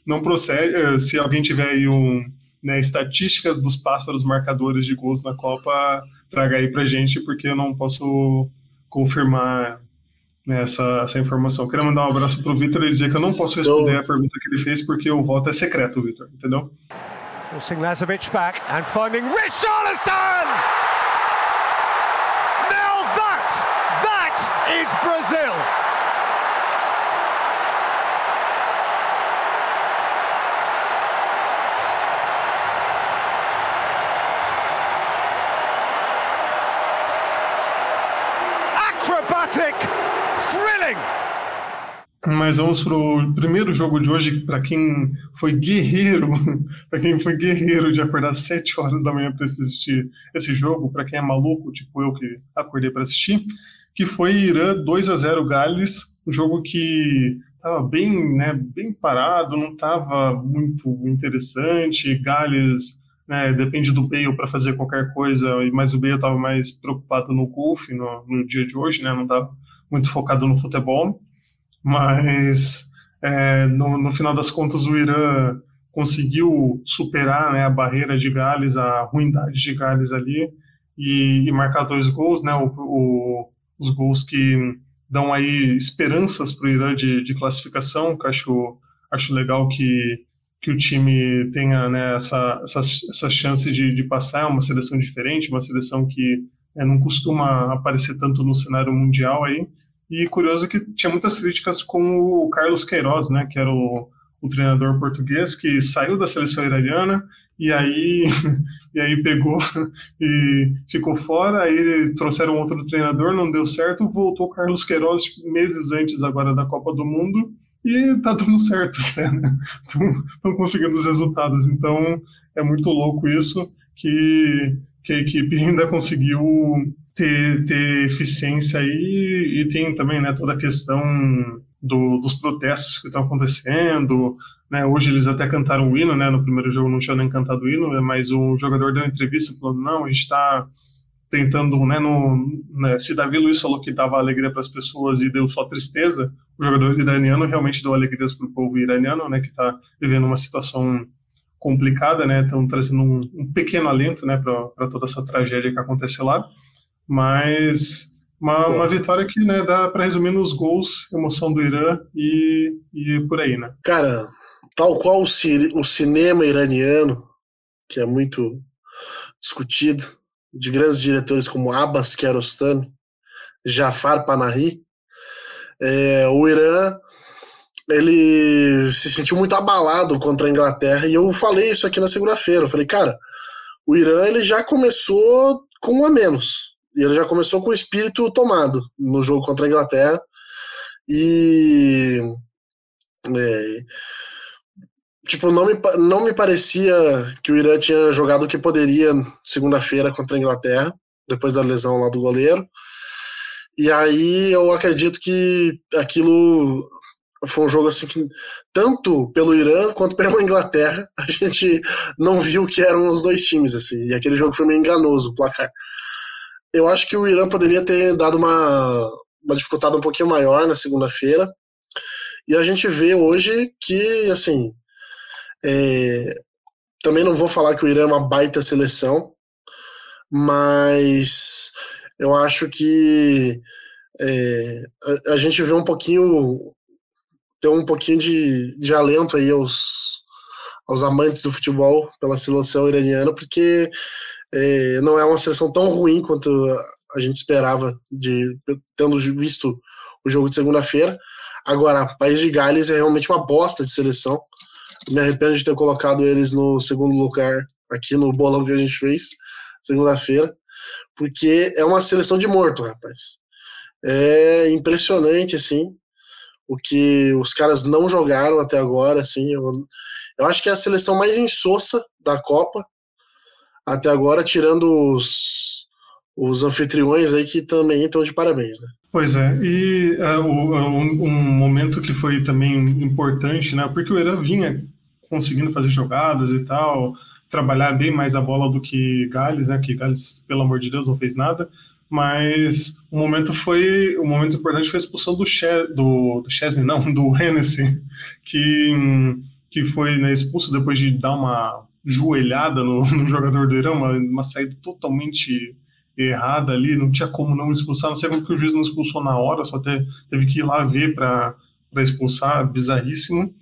não procede, se alguém tiver aí estatísticas dos pássaros marcadores de gols na Copa, traga aí pra gente, porque eu não posso confirmar essa informação. Quero mandar um abraço pro Vitor e dizer que eu não posso responder a pergunta que ele fez porque o voto é secreto, Vitor, entendeu? Forcing Lazovic back and finding Richarlison! Now that is Brazil! Mas vamos pro primeiro jogo de hoje, para quem foi guerreiro de acordar às 7 horas da manhã para assistir esse jogo, para quem é maluco, tipo eu que acordei para assistir, que foi Irã 2-0 Gales, um jogo que estava bem parado, não estava muito interessante. Gales, depende do Bale para fazer qualquer coisa, mas o Bale estava mais preocupado no golfe no dia de hoje, não estava muito focado no futebol. Mas no final das contas o Irã conseguiu superar a barreira de Gales, a ruindade de Gales ali, e marcar 2 gols, os gols que dão aí esperanças para o Irã de classificação, que acho legal que o time tenha essas chances de passar. É uma seleção diferente, uma seleção que não costuma aparecer tanto no cenário mundial aí. E curioso que tinha muitas críticas com o Carlos Queiroz, que era o treinador português, que saiu da seleção iraniana e aí pegou e ficou fora. Aí trouxeram outro treinador, não deu certo, voltou o Carlos Queiroz meses antes agora da Copa do Mundo. E tá dando certo até, Estão conseguindo os resultados. Então, é muito louco isso, que a equipe ainda conseguiu ter eficiência aí. E tem também toda a questão dos protestos que estão acontecendo. Hoje eles até cantaram o hino, no primeiro jogo não tinha nem cantado o hino, mas o jogador deu uma entrevista falando, a gente está tentando, se Davi Luiz falou que dava alegria para as pessoas e deu só tristeza, o jogador iraniano realmente deu alegrias para o povo iraniano, que está vivendo uma situação complicada, estão trazendo um pequeno alento, para toda essa tragédia que acontece lá, mas uma vitória que, dá para resumir nos gols, emoção do Irã e por aí, Cara, tal qual o cinema iraniano, que é muito discutido, de grandes diretores como Abbas Kiarostami, Jafar Panahi, o Irã ele se sentiu muito abalado contra a Inglaterra, e eu falei isso aqui na segunda-feira, eu falei, cara, o Irã ele já começou com um a menos, e ele já começou com o espírito tomado no jogo contra a Inglaterra, não me parecia que o Irã tinha jogado o que poderia segunda-feira contra a Inglaterra, depois da lesão lá do goleiro. E aí eu acredito que aquilo foi um jogo assim que, tanto pelo Irã quanto pela Inglaterra, a gente não viu que eram os dois times, assim. E aquele jogo foi meio enganoso, o placar. Eu acho que o Irã poderia ter dado uma dificuldade um pouquinho maior na segunda-feira. E a gente vê hoje que, assim... também não vou falar que o Irã é uma baita seleção, mas eu acho que a gente vê um pouquinho, tem um pouquinho de alento aí aos amantes do futebol pela seleção iraniana, porque não é uma seleção tão ruim quanto a gente esperava, tendo visto o jogo de segunda-feira. Agora, o país de Gales é realmente uma bosta de seleção. Me arrependo de ter colocado eles no segundo lugar aqui no bolão que a gente fez segunda-feira, porque é uma seleção de morto, rapaz. É impressionante, assim, o que os caras não jogaram até agora, assim. Eu acho que é a seleção mais insossa da Copa até agora, tirando os anfitriões aí que também estão de parabéns, Pois é, e um momento que foi também importante, porque o Irã vinha conseguindo fazer jogadas e tal, trabalhar bem mais a bola do que Gales, que Gales, pelo amor de Deus, não fez nada, mas o momento importante foi a expulsão do Hennessy, que foi expulso depois de dar uma joelhada no jogador do Irã, uma saída totalmente errada ali, não tinha como não expulsar, não sei como que o juiz não expulsou na hora, só teve que ir lá ver para expulsar, bizarríssimo.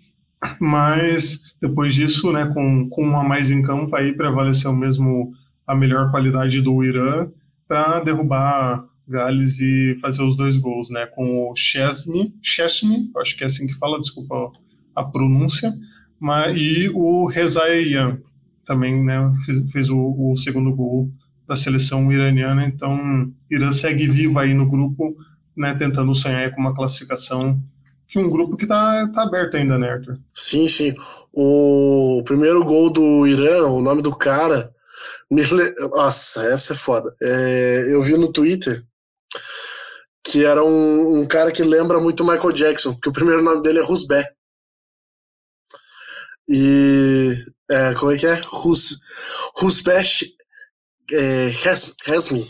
Mas depois disso, né, com um a mais em campo, aí prevaleceu mesmo a melhor qualidade do Irã para derrubar Gales e fazer os dois gols, né, com o Chesmi, acho que é assim que fala, desculpa a pronúncia, mas, e o Rezaian também, né, fez o segundo gol da seleção iraniana. Então Irã segue vivo aí no grupo, né, tentando sonhar com uma classificação, que um grupo que tá aberto ainda, né, Arthur? Sim, sim. O primeiro gol do Irã, o nome do cara... Nossa, essa é foda. Eu vi no Twitter que era um cara que lembra muito Michael Jackson, que o primeiro nome dele é Rusbé. E... como é que é? Rusbé Resmi.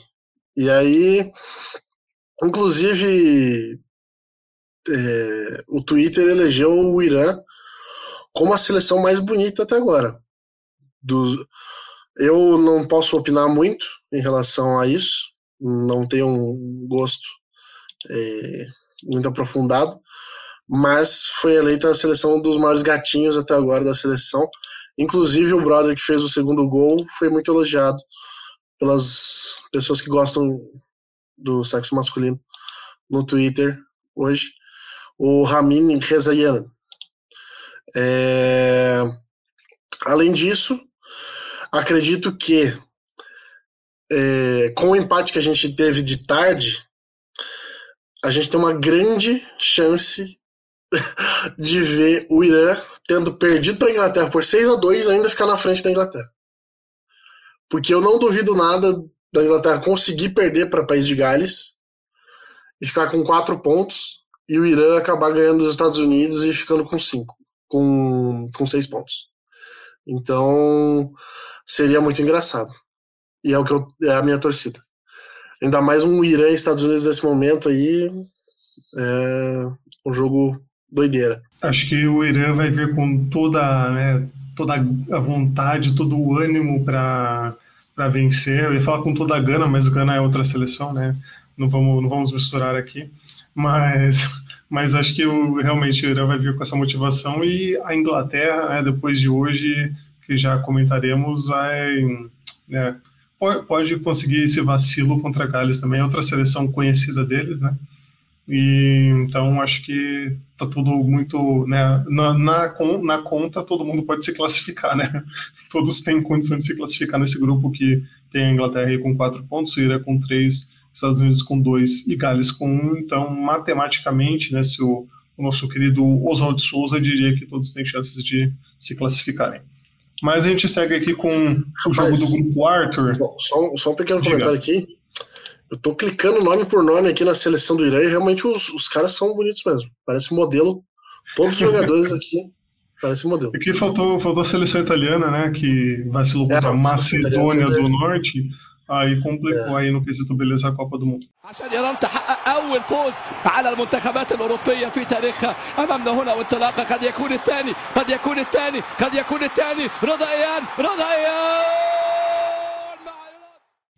E aí... Inclusive... o Twitter elegeu o Irã como a seleção mais bonita até agora. Eu não posso opinar muito em relação a isso, não tenho um gosto muito aprofundado, mas foi eleita a seleção dos maiores gatinhos até agora da seleção. Inclusive o brother que fez o segundo gol foi muito elogiado pelas pessoas que gostam do sexo masculino no Twitter hoje. O Ramin Rezaian. Além disso, acredito que com o empate que a gente teve de tarde, a gente tem uma grande chance de ver o Irã, tendo perdido para a Inglaterra por 6-2, ainda ficar na frente da Inglaterra. Porque eu não duvido nada da Inglaterra conseguir perder para o País de Gales e ficar com 4 pontos, e o Irã acabar ganhando dos Estados Unidos e ficando com 5, com 6 pontos. Então, seria muito engraçado. E é a minha torcida. Ainda mais um Irã e Estados Unidos nesse momento aí, um jogo doideira. Acho que o Irã vai vir com toda a vontade, todo o ânimo para vencer. Eu ia falar com toda a Gana, mas Gana é outra seleção, né? Não vamos misturar aqui. Mas acho que realmente o Irã vai vir com essa motivação, e a Inglaterra, né, depois de hoje, que já comentaremos, vai, né, pode conseguir esse vacilo contra a Gales também, outra seleção conhecida deles, né? E então acho que tá tudo muito, né, na conta, todo mundo pode se classificar, né? Todos têm condição de se classificar nesse grupo, que tem a Inglaterra aí com 4 pontos, o Irã com 3, Estados Unidos com 2 e Gales com 1, então matematicamente, né, se o nosso querido Oswaldo Souza diria que todos têm chances de se classificarem. Mas a gente segue aqui com o jogo do grupo, Arthur. Só um pequeno comentário aqui. Eu tô clicando nome por nome aqui na seleção do Irã, e realmente os caras são bonitos mesmo. Parece modelo. Todos os jogadores aqui parecem modelo. Aqui faltou a seleção italiana, né, que vacilou contra a Macedônia do Norte. Aí complicou aí no quesito beleza a Copa do Mundo.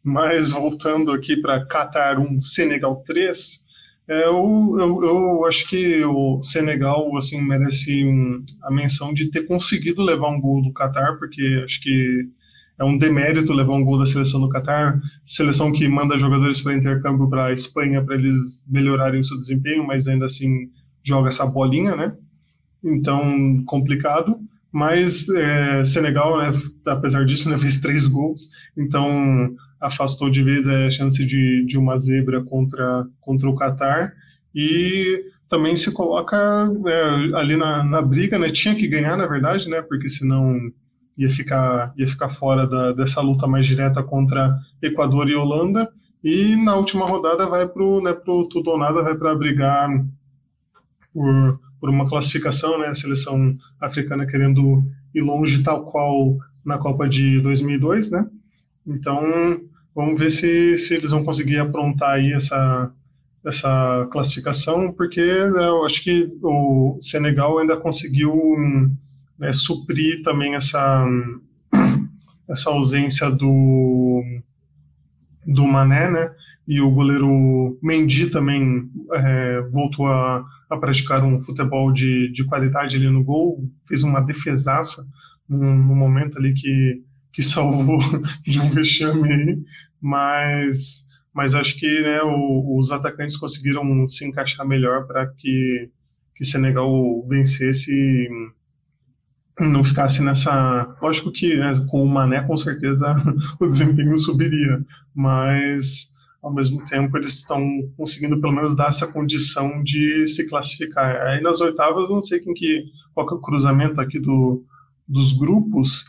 Mas voltando aqui para Qatar 1, Senegal 3, eu acho que o Senegal, assim, merece a menção de ter conseguido levar um gol do Qatar, porque acho que é um demérito levar um gol da seleção do Qatar, seleção que manda jogadores para intercâmbio para a Espanha para eles melhorarem o seu desempenho, mas ainda assim joga essa bolinha, né? Então, complicado. Mas Senegal, né, apesar disso, né, fez 3 gols, então afastou de vez a chance de uma zebra contra o Qatar, e também se coloca ali na briga, né? Tinha que ganhar, na verdade, né? Porque senão ia ficar fora dessa luta mais direta contra Equador e Holanda, e na última rodada vai pro tudo ou nada, vai para brigar por uma classificação, né, a seleção africana querendo ir longe, tal qual na Copa de 2002, né? Então, vamos ver se eles vão conseguir aprontar aí essa classificação, porque, né, eu acho que o Senegal ainda conseguiu... suprir também essa ausência do Mané, né? E o goleiro Mendy também voltou a praticar um futebol de qualidade ali no gol, fez uma defesaça no momento ali que salvou de um vexame aí, mas acho que, né, os atacantes conseguiram se encaixar melhor para que Senegal vencesse e não ficasse nessa... Lógico que, né, com o Mané, com certeza, o desempenho subiria, mas, ao mesmo tempo, eles estão conseguindo, pelo menos, dar essa condição de se classificar. Aí, nas oitavas, não sei qual que é o cruzamento aqui dos grupos.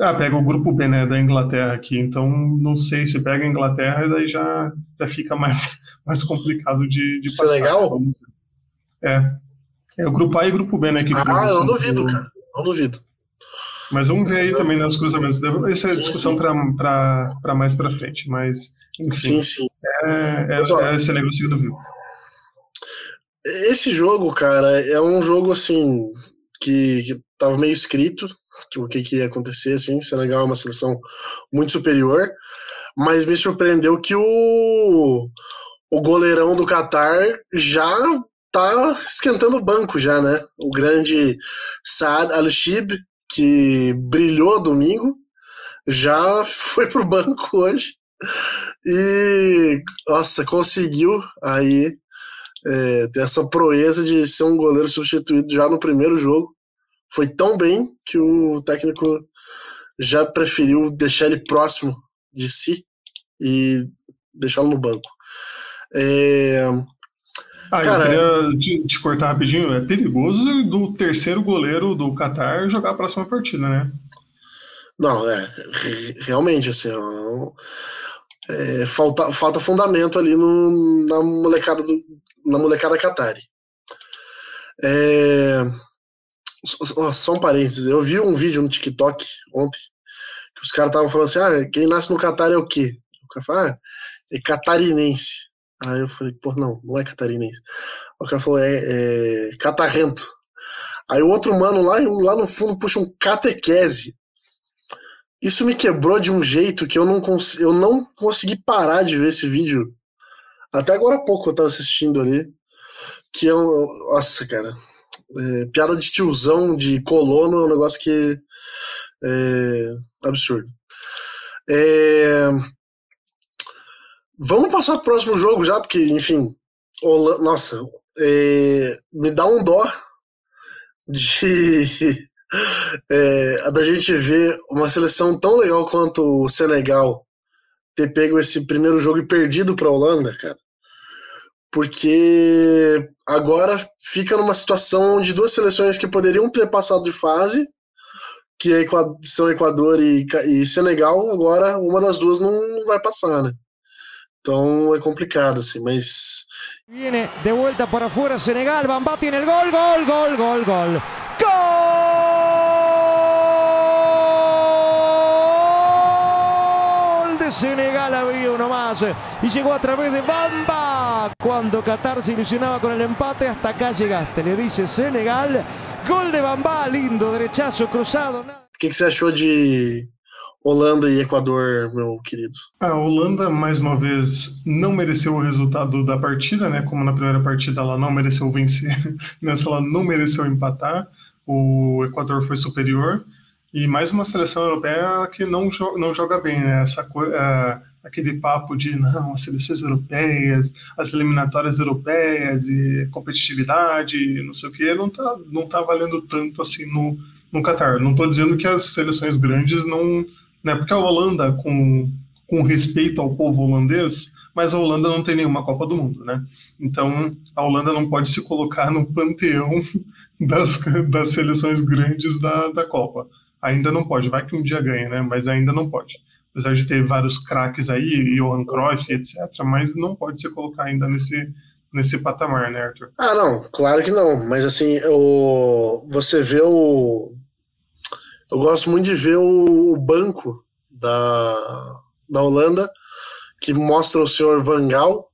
Ah, pega o grupo B, né, da Inglaterra aqui, então, não sei se pega a Inglaterra, e daí já fica mais complicado de passar. Senegal? É o grupo A e o grupo B, né? Que eu não duvido, cara. Não duvido. Mas vamos ver aí também nos cruzamentos. Essa é a discussão para mais para frente. Mas, enfim. Sim. Esse negócio do vivo. Esse jogo, cara, é um jogo, assim, que tava meio escrito o que ia acontecer, assim. O Senegal é uma seleção muito superior. Mas me surpreendeu que o goleirão do Qatar já... tá esquentando o banco já, né? O grande Saad Al-Shib, que brilhou domingo, já foi pro banco hoje e, nossa, conseguiu aí ter essa proeza de ser um goleiro substituído já no primeiro jogo. Foi tão bem que o técnico já preferiu deixar ele próximo de si e deixá-lo no banco. Cara, eu queria te cortar rapidinho. É perigoso do terceiro goleiro do Qatar jogar a próxima partida, né? Não, realmente, assim, falta fundamento ali na molecada qatari. Só um parênteses. Eu vi um vídeo no TikTok ontem que os caras estavam falando assim, quem nasce no Qatar é o quê? O cara fala, é catarinense. Aí eu falei, pô, não é catarinense. O cara falou, é catarrento. Aí o outro mano lá no fundo puxa um catequese. Isso me quebrou de um jeito que eu não consegui parar de ver esse vídeo. Até agora há pouco eu tava assistindo ali. Que é um... Nossa, cara. Piada de tiozão, de colono, é um negócio que... É absurdo. Vamos passar pro próximo jogo já, porque, enfim, nossa, me dá um dó da gente ver uma seleção tão legal quanto o Senegal ter pego esse primeiro jogo e perdido para a Holanda, cara. Porque agora fica numa situação de duas seleções que poderiam ter passado de fase, que são Equador e Senegal, agora uma das duas não vai passar, né? Então é complicado, assim, mas... Viene de volta para fora Senegal, Van Basten no gol, gol, gol, gol, gol. Gol de Senegal, había uno más. Y llegó a través de Bamba. Cuando Qatar se ilusionaba con el empate, hasta acá llegaste, le dice Senegal. Gol de Bamba, lindo, derechazo, cruzado. O que você achou de... Holanda e Equador, meu querido. A Holanda, mais uma vez, não mereceu o resultado da partida, né? Como na primeira partida ela não mereceu vencer, nessa ela não mereceu empatar, o Equador foi superior, e mais uma seleção europeia que não joga bem, né? Aquele papo de, não, as seleções europeias, as eliminatórias europeias, e competitividade, não sei o quê, não tá valendo tanto assim no Qatar. Não tô dizendo que as seleções grandes não... Né, porque a Holanda, com respeito ao povo holandês, mas a Holanda não tem nenhuma Copa do Mundo, né? Então, a Holanda não pode se colocar no panteão das seleções grandes da Copa. Ainda não pode, vai que um dia ganha, né? Mas ainda não pode. Apesar de ter vários craques aí, Johan Cruyff, etc., mas não pode se colocar ainda nesse patamar, né, Arthur? Ah, não, claro que não. Mas, assim, você vê Eu gosto muito de ver o banco da Holanda, que mostra o senhor Van Gaal,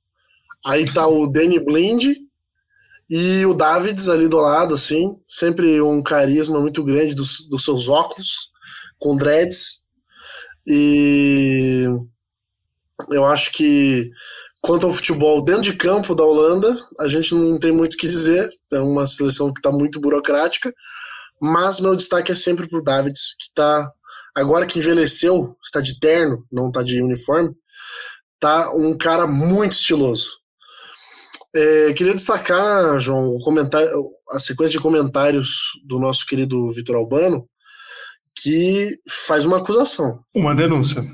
aí tá o Danny Blind e o Davids ali do lado, assim, sempre um carisma muito grande dos seus óculos, com dreads, e Eu acho que, quanto ao futebol dentro de campo da Holanda, a gente não tem muito o que dizer, é uma seleção que está muito burocrática, mas meu destaque é sempre para o Davids, que está, agora que envelheceu, está de terno, não está de uniforme, tá um cara muito estiloso. Queria destacar, João, a sequência de comentários do nosso querido Vitor Albano, que faz uma acusação. Uma denúncia.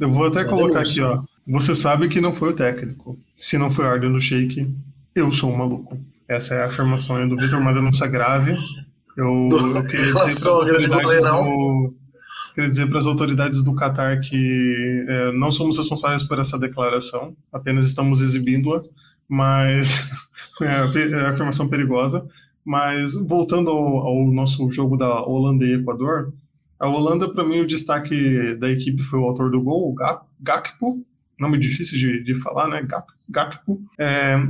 Eu vou até colocar denúncia aqui, ó. Você sabe que não foi o técnico. Se não foi a ordem do Sheik, eu sou um maluco. Essa é a afirmação do Vitor, uma denúncia grave. Eu queria dizer para as autoridades do Qatar que não somos responsáveis por essa declaração, apenas estamos exibindo-a. Mas é uma afirmação perigosa. Mas voltando ao nosso jogo da Holanda e Equador, a Holanda, para mim, o destaque da equipe foi o autor do gol, o Gakpo, nome difícil de falar, né? Gakpo.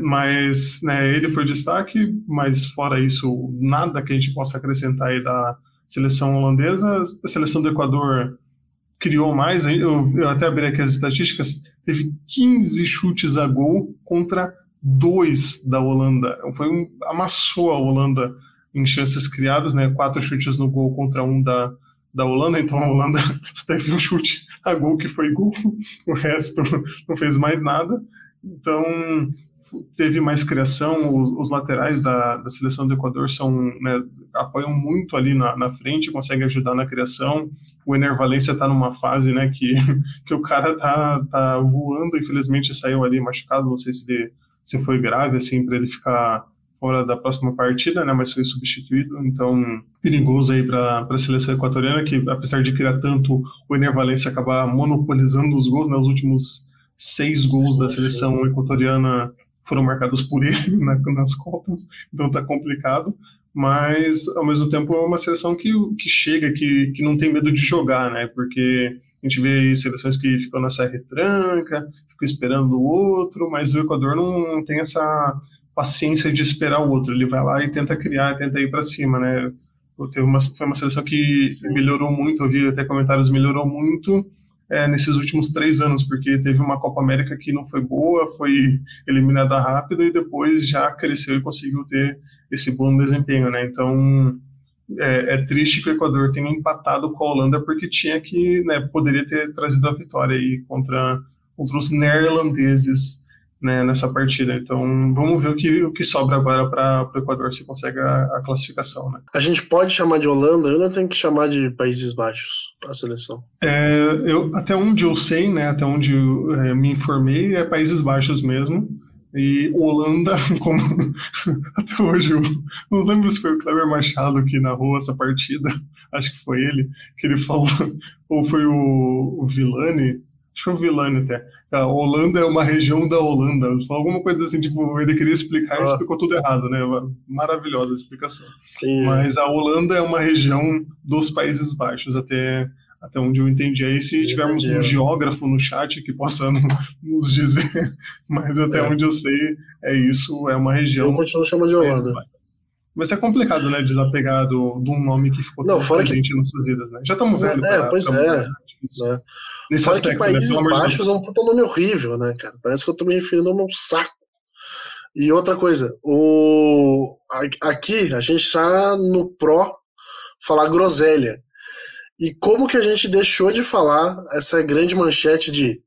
Mas né, ele foi o destaque, mas fora isso, nada que a gente possa acrescentar aí da seleção holandesa. A seleção do Equador criou mais, eu até abri aqui as estatísticas, teve 15 chutes a gol contra 2 da Holanda. Amassou a Holanda em chances criadas, né? 4 chutes no gol contra 1 da Holanda, então a Holanda só teve um chute a gol que foi gol, o resto não fez mais nada. Então teve mais criação, os laterais da seleção do Equador né, apoiam muito ali na frente, conseguem ajudar na criação. O Ener Valencia está numa fase, né, que o cara tá voando, infelizmente saiu ali machucado, não sei se ele se foi grave, assim, para ele ficar fora da próxima partida, né, mas foi substituído, então perigoso aí para a seleção equatoriana, que apesar de criar tanto, o Ener Valencia acaba monopolizando os gols, né, os últimos 6 gols da seleção equatoriana foram marcados por ele nas Copas, então tá complicado, mas ao mesmo tempo é uma seleção que chega, que não tem medo de jogar, né, porque a gente vê aí seleções que ficam nessa retranca, ficam esperando o outro, mas o Equador não tem essa paciência de esperar o outro, ele vai lá e tenta criar, tenta ir para cima, né. Foi uma seleção que melhorou muito, eu vi até comentários, melhorou muito nesses últimos 3 anos, porque teve uma Copa América que não foi boa, foi eliminada rápido e depois já cresceu e conseguiu ter esse bom desempenho, né? Então é triste que o Equador tenha empatado com a Holanda, porque tinha que, né, poderia ter trazido a vitória aí contra os neerlandeses, né, nessa partida. Então vamos ver o que sobra agora para o Equador, se consegue a classificação, né? A gente pode chamar de Holanda, eu não tenho que chamar de Países Baixos a seleção. Até onde eu sei, né, até onde eu me informei, é Países Baixos mesmo. E Holanda, como até hoje, eu não lembro se foi o Kleber Machado que narrou essa partida, acho que foi ele, que ele falou, ou foi o Villani, acho que foi o Villani até, a Holanda é uma região da Holanda, alguma coisa assim, tipo, ele queria explicar e explicou tudo errado, né, maravilhosa a explicação, mas a Holanda é uma região dos Países Baixos, até onde eu entendi. Aí se tivermos um geógrafo no chat que possa nos dizer, mas até onde eu sei, é isso, é uma região... Eu continuo chamando de Holanda. Mas é complicado, né, desapegar de um nome que ficou tão presente em nossas vidas, né? Já estamos vendo. Pois é. Nesse fora aspecto, que Países Baixos é um puta nome horrível, né, cara? Parece que eu tô me referindo a um saco. E outra coisa, aqui a gente tá no pró falar groselha. E como que a gente deixou de falar essa grande manchete de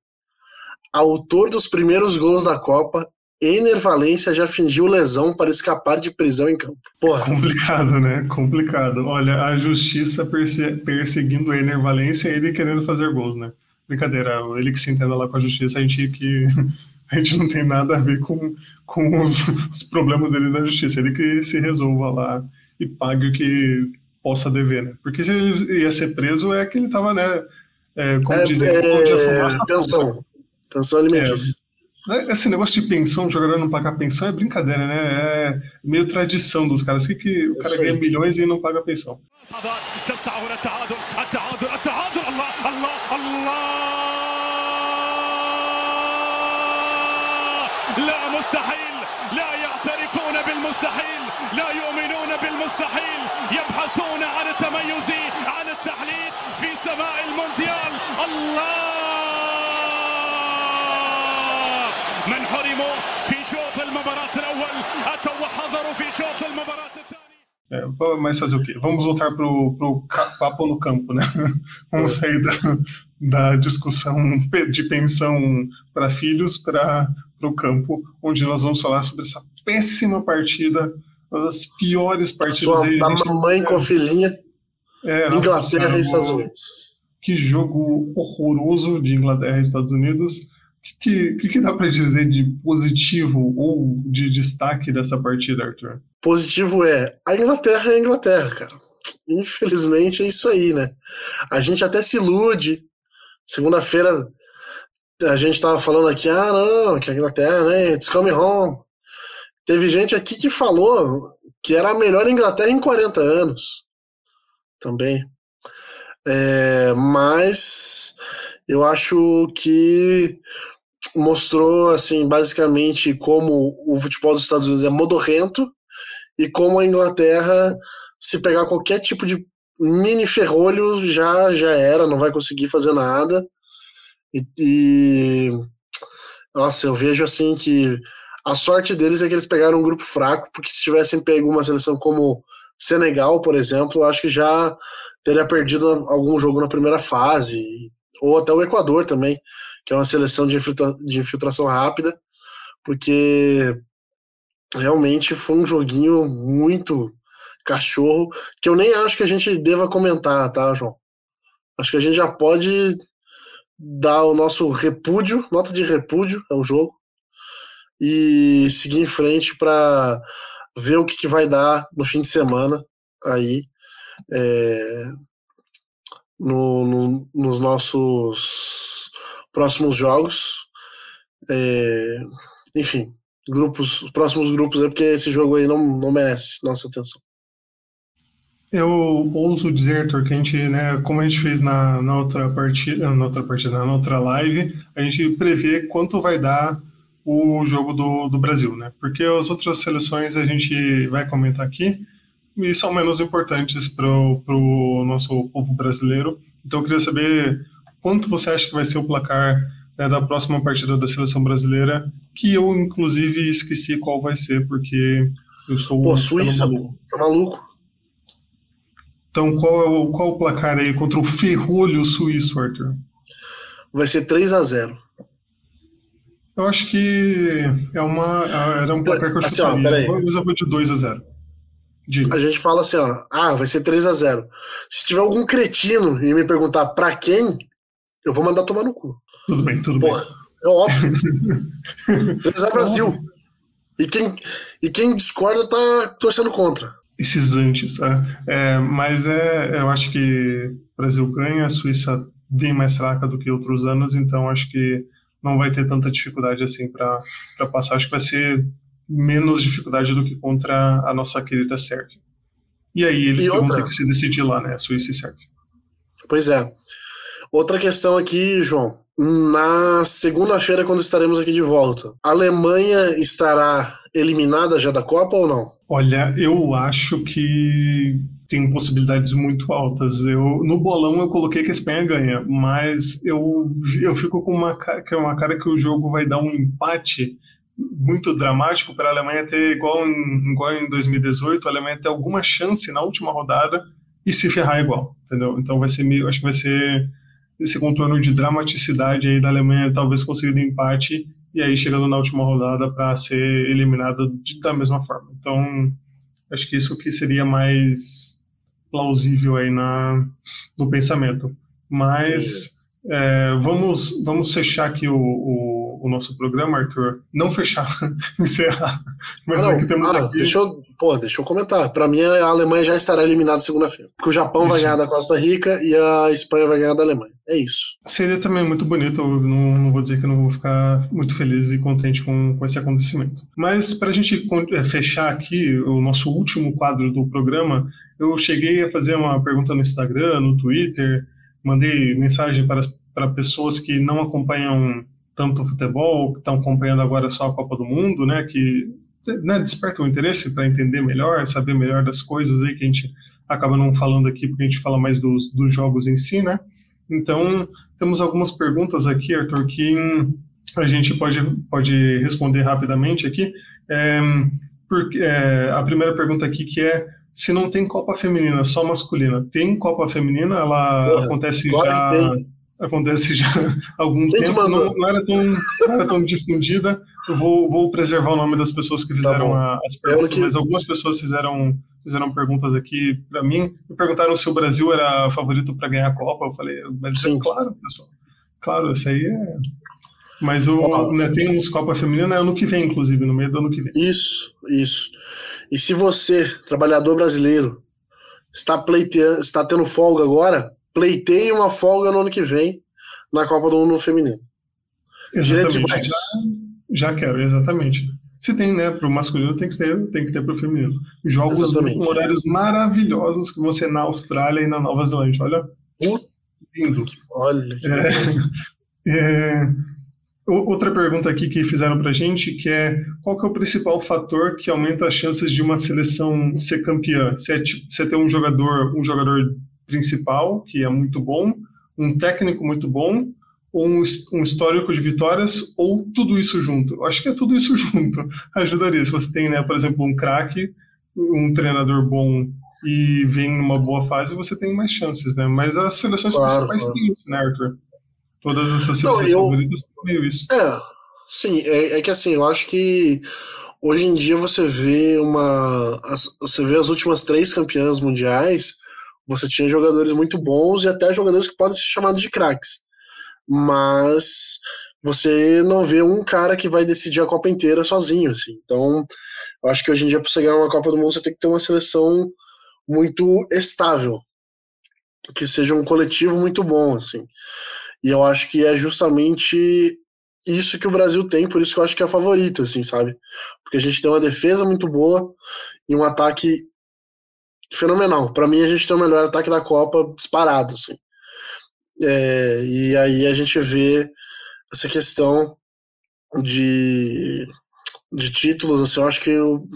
autor dos primeiros gols da Copa, Ener Valencia já fingiu lesão para escapar de prisão em campo. Porra. Complicado, né? Complicado. Olha, a justiça perseguindo o Ener Valencia e ele querendo fazer gols, né? Brincadeira, ele que se entenda lá com a justiça, a gente não tem nada a ver com os problemas dele na justiça. Ele que se resolva lá e pague o que possa dever, né? Porque se ele ia ser preso é que ele tava, né, pensão alimentícia. Esse negócio de pensão, jogador não pagar pensão é brincadeira, né? É meio tradição dos caras, que o cara ganha milhões e não paga pensão. mas fazer o quê? Vamos voltar para o papo no campo, né? Vamos sair da discussão de pensão para filhos para o campo, onde nós vamos falar sobre essa péssima partida, uma das piores partidas. Da mamãe com filhinha, Inglaterra e Estados Unidos. Que jogo horroroso de Inglaterra e Estados Unidos. O que dá para dizer de positivo ou de destaque dessa partida, Arthur? Positivo é a Inglaterra, cara. Infelizmente é isso aí, né? A gente até se ilude. Segunda-feira a gente tava falando aqui, que a Inglaterra, né? It's coming home. Teve gente aqui que falou que era a melhor Inglaterra em 40 anos. Também. Mas eu acho que mostrou, assim, basicamente como o futebol dos Estados Unidos é modorrento e como a Inglaterra, se pegar qualquer tipo de mini ferrolho, já era, não vai conseguir fazer nada. E nossa, eu vejo assim que a sorte deles é que eles pegaram um grupo fraco, porque se tivessem pego uma seleção como Senegal, por exemplo, eu acho que já teria perdido algum jogo na primeira fase, ou até o Equador também, que é uma seleção de infiltração rápida, porque realmente foi um joguinho muito cachorro, que eu nem acho que a gente deva comentar, tá, João? Acho que a gente já pode dar o nosso repúdio, nota de repúdio ao jogo, e seguir em frente para ver o que vai dar no fim de semana aí, nos nossos próximos jogos, enfim, próximos grupos, porque esse jogo aí não merece nossa atenção. Eu ouso dizer, Arthur, que a gente, né, como a gente fez na outra live, a gente prevê quanto vai dar o jogo do Brasil, né? Porque as outras seleções a gente vai comentar aqui, e são menos importantes para o nosso povo brasileiro. Então eu queria saber quanto você acha que vai ser o placar, né, da próxima partida da seleção brasileira, que eu inclusive esqueci qual vai ser, porque eu sou... Suíça, tá maluco. Então qual é o placar aí contra o ferrolho suíço, Arthur? Vai ser 3-0. Eu acho que era um placar que eu chutaria. Mas eu vou de 2-0. A gente fala assim, vai ser 3-0. Se tiver algum cretino e me perguntar pra quem, eu vou mandar tomar no cu. Tudo bem. É óbvio. 3-0 Brasil. E quem discorda tá torcendo contra. Esses antes. Mas eu acho que o Brasil ganha, a Suíça bem mais fraca do que outros anos, então acho que não vai ter tanta dificuldade assim pra passar. Acho que vai ser menos dificuldade do que contra a nossa querida Sérvia. E aí eles vão ter que se decidir lá, né? Suíça e Sérvia. Pois é. Outra questão aqui, João. Na segunda-feira, quando estaremos aqui de volta, a Alemanha estará eliminada já da Copa ou não? Olha, eu acho que tem possibilidades muito altas. No bolão eu coloquei que a Espanha ganha, mas eu fico com uma cara que o jogo vai dar um empate muito dramático para a Alemanha ter, igual em 2018, a Alemanha ter alguma chance na última rodada e se ferrar igual, entendeu? Então acho que vai ser esse contorno de dramaticidade aí da Alemanha, talvez conseguindo empate e aí chegando na última rodada para ser eliminada da mesma forma. Então acho que isso que seria mais plausível aí no pensamento. Mas vamos fechar aqui o nosso programa, Arthur. Não fechar, encerrar. Mas não, é que temos aqui... deixa eu comentar. Para mim, a Alemanha já estará eliminada segunda-feira. Porque o Japão vai ganhar da Costa Rica e a Espanha vai ganhar da Alemanha. É isso. Seria também muito bonito. Eu não vou dizer que não vou ficar muito feliz e contente com esse acontecimento. Mas para a gente fechar aqui o nosso último quadro do programa, eu cheguei a fazer uma pergunta no Instagram, no Twitter, mandei mensagem para pessoas que não acompanham tanto futebol, que estão acompanhando agora só a Copa do Mundo, né, que, né, despertam o interesse para entender melhor, saber melhor das coisas aí que a gente acaba não falando aqui, porque a gente fala mais dos jogos em si, né? Então, temos algumas perguntas aqui, Arthur, que a gente pode responder rapidamente aqui. A primeira pergunta aqui que é se não tem Copa Feminina, só masculina. Tem Copa Feminina, ela acontece, claro, já, acontece já há algum tempo, não era tão difundida. Eu vou preservar o nome das pessoas que fizeram as perguntas, mas algumas pessoas fizeram perguntas aqui para mim, me perguntaram se o Brasil era favorito para ganhar a Copa. Eu falei, mas é claro, pessoal. Claro, isso aí é... Mas tem uns Copa Feminina ano que vem, inclusive, no meio do ano que vem. Isso. E se você, trabalhador brasileiro, está tendo folga agora, pleiteie uma folga no ano que vem na Copa do Mundo Feminino. Direitos iguais. Já quero, exatamente. Se tem, né, para o masculino, tem que ter para o feminino. Jogos com horários maravilhosos que vão ser na Austrália e na Nova Zelândia. Olha, lindo. Olha que coisa. Outra pergunta aqui que fizeram pra gente, que é: qual que é o principal fator que aumenta as chances de uma seleção ser campeã? Se é ter um jogador principal, que é muito bom, um técnico muito bom, ou um histórico de vitórias, ou tudo isso junto? Eu acho que é tudo isso junto. Ajudaria. Se você tem, né, por exemplo, um craque, um treinador bom e vem numa boa fase, você tem mais chances, né? Mas as seleções principais têm isso, né, Arthur? Todas essas seleções favoritas são meio isso. É que assim, eu acho que hoje em dia você vê as últimas 3 campeãs mundiais, você tinha jogadores muito bons e até jogadores que podem ser chamados de craques. Mas você não vê um cara que vai decidir a Copa inteira sozinho, assim. Então, eu acho que hoje em dia, para você ganhar uma Copa do Mundo, você tem que ter uma seleção muito estável, que seja um coletivo muito bom, assim. E eu acho que é justamente isso que o Brasil tem, por isso que eu acho que é favorito, assim, sabe? Porque a gente tem uma defesa muito boa e um ataque fenomenal. Para mim, a gente tem o melhor ataque da Copa disparado, assim. E aí a gente vê essa questão de títulos, assim. Eu acho que o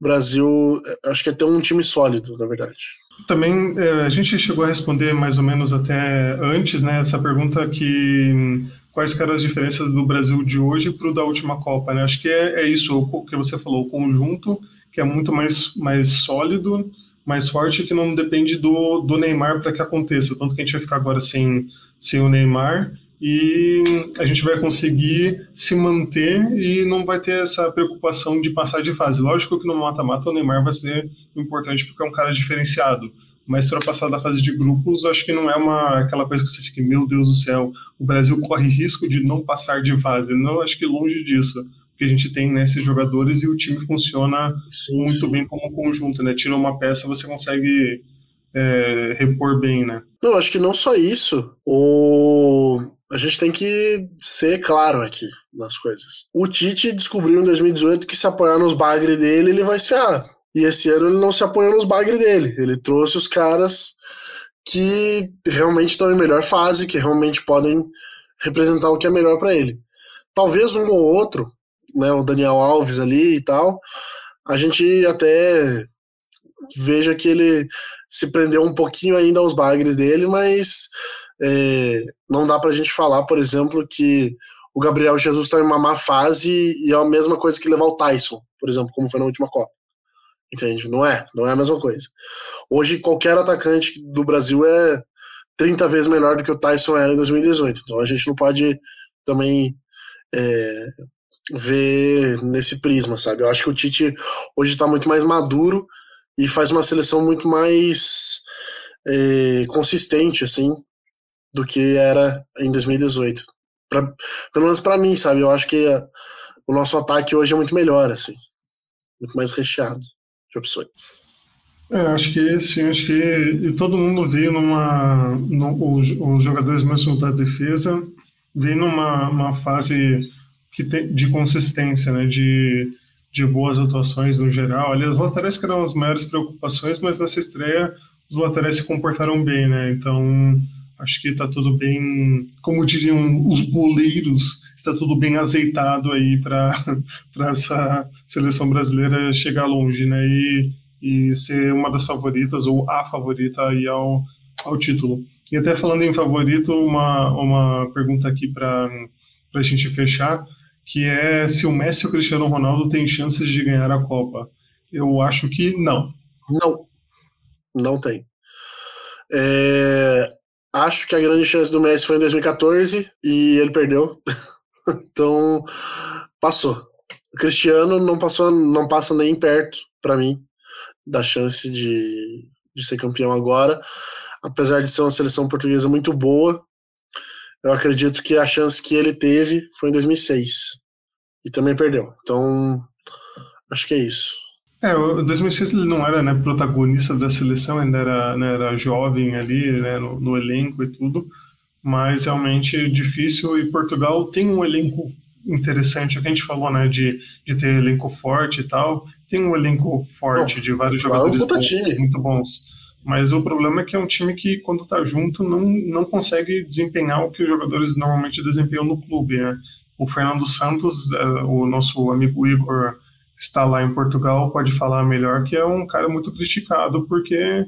Brasil é ter um time sólido, na verdade. Também a gente chegou a responder mais ou menos até antes, né, essa pergunta que quais que eram as diferenças do Brasil de hoje para o da última Copa, né? Acho que é isso que você falou, o conjunto que é muito mais sólido, mais forte, que não depende do Neymar para que aconteça, tanto que a gente vai ficar agora sem o Neymar e a gente vai conseguir se manter e não vai ter essa preocupação de passar de fase. Lógico que no mata-mata o Neymar vai ser importante porque é um cara diferenciado, mas para passar da fase de grupos, acho que não é aquela coisa que você fica, meu Deus do céu, o Brasil corre risco de não passar de fase. Não, acho que longe disso, porque a gente tem, né, esses jogadores e o time funciona muito bem como conjunto, né? Tira uma peça, você consegue repor bem, né? Não, acho que não só isso, a gente tem que ser claro aqui nas coisas. O Tite descobriu em 2018 que se apoiar nos bagre dele, ele vai se ferrar. E esse ano ele não se apoiou nos bagre dele. Ele trouxe os caras que realmente estão em melhor fase, que realmente podem representar o que é melhor para ele. Talvez um ou outro, né, o Daniel Alves ali e tal, a gente até veja que ele se prendeu um pouquinho ainda aos bagres dele, mas... não dá pra gente falar, por exemplo, que o Gabriel Jesus tá em uma má fase e é a mesma coisa que levar o Tyson, por exemplo, como foi na última Copa, entende? Não é a mesma coisa. Hoje qualquer atacante do Brasil é 30 vezes melhor do que o Tyson era em 2018, então a gente não pode também ver nesse prisma, sabe? Eu acho que o Tite hoje tá muito mais maduro e faz uma seleção muito mais consistente, assim, do que era em 2018. Pelo menos pra mim, sabe? Eu acho que o nosso ataque hoje é muito melhor, assim. Muito mais recheado de opções. Acho que sim, acho que... E todo mundo veio os jogadores mesmo da defesa veio numa fase de consistência, né? De boas atuações no geral. Aliás, as laterais que eram as maiores preocupações, mas nessa estreia os laterais se comportaram bem, né? Então... Acho que está tudo bem, como diriam os boleiros, está tudo bem azeitado aí para essa seleção brasileira chegar longe, né? E ser uma das favoritas, ou a favorita aí ao título. E até falando em favorito, uma pergunta aqui para a gente fechar, que é se o Messi ou o Cristiano Ronaldo têm chances de ganhar a Copa. Eu acho que não. Não. Não tem. Acho que a grande chance do Messi foi em 2014 e ele perdeu. Então, passou. O Cristiano não passou, não passa nem perto, para mim, da chance de ser campeão agora. Apesar de ser uma seleção portuguesa muito boa, eu acredito que a chance que ele teve foi em 2006. E também perdeu. Então, acho que é isso. O 2006 ele não era, né, protagonista da seleção, ainda era, né, era jovem ali, né, no elenco e tudo, mas realmente difícil. E Portugal tem um elenco interessante, é o que a gente falou, né, de ter elenco forte e tal, tem um elenco forte, de vários jogadores muito bons, mas o problema é que é um time que, quando tá junto, não consegue desempenhar o que os jogadores normalmente desempenham no clube, né? O Fernando Santos, o nosso amigo Igor, está lá em Portugal, pode falar melhor, que é um cara muito criticado, porque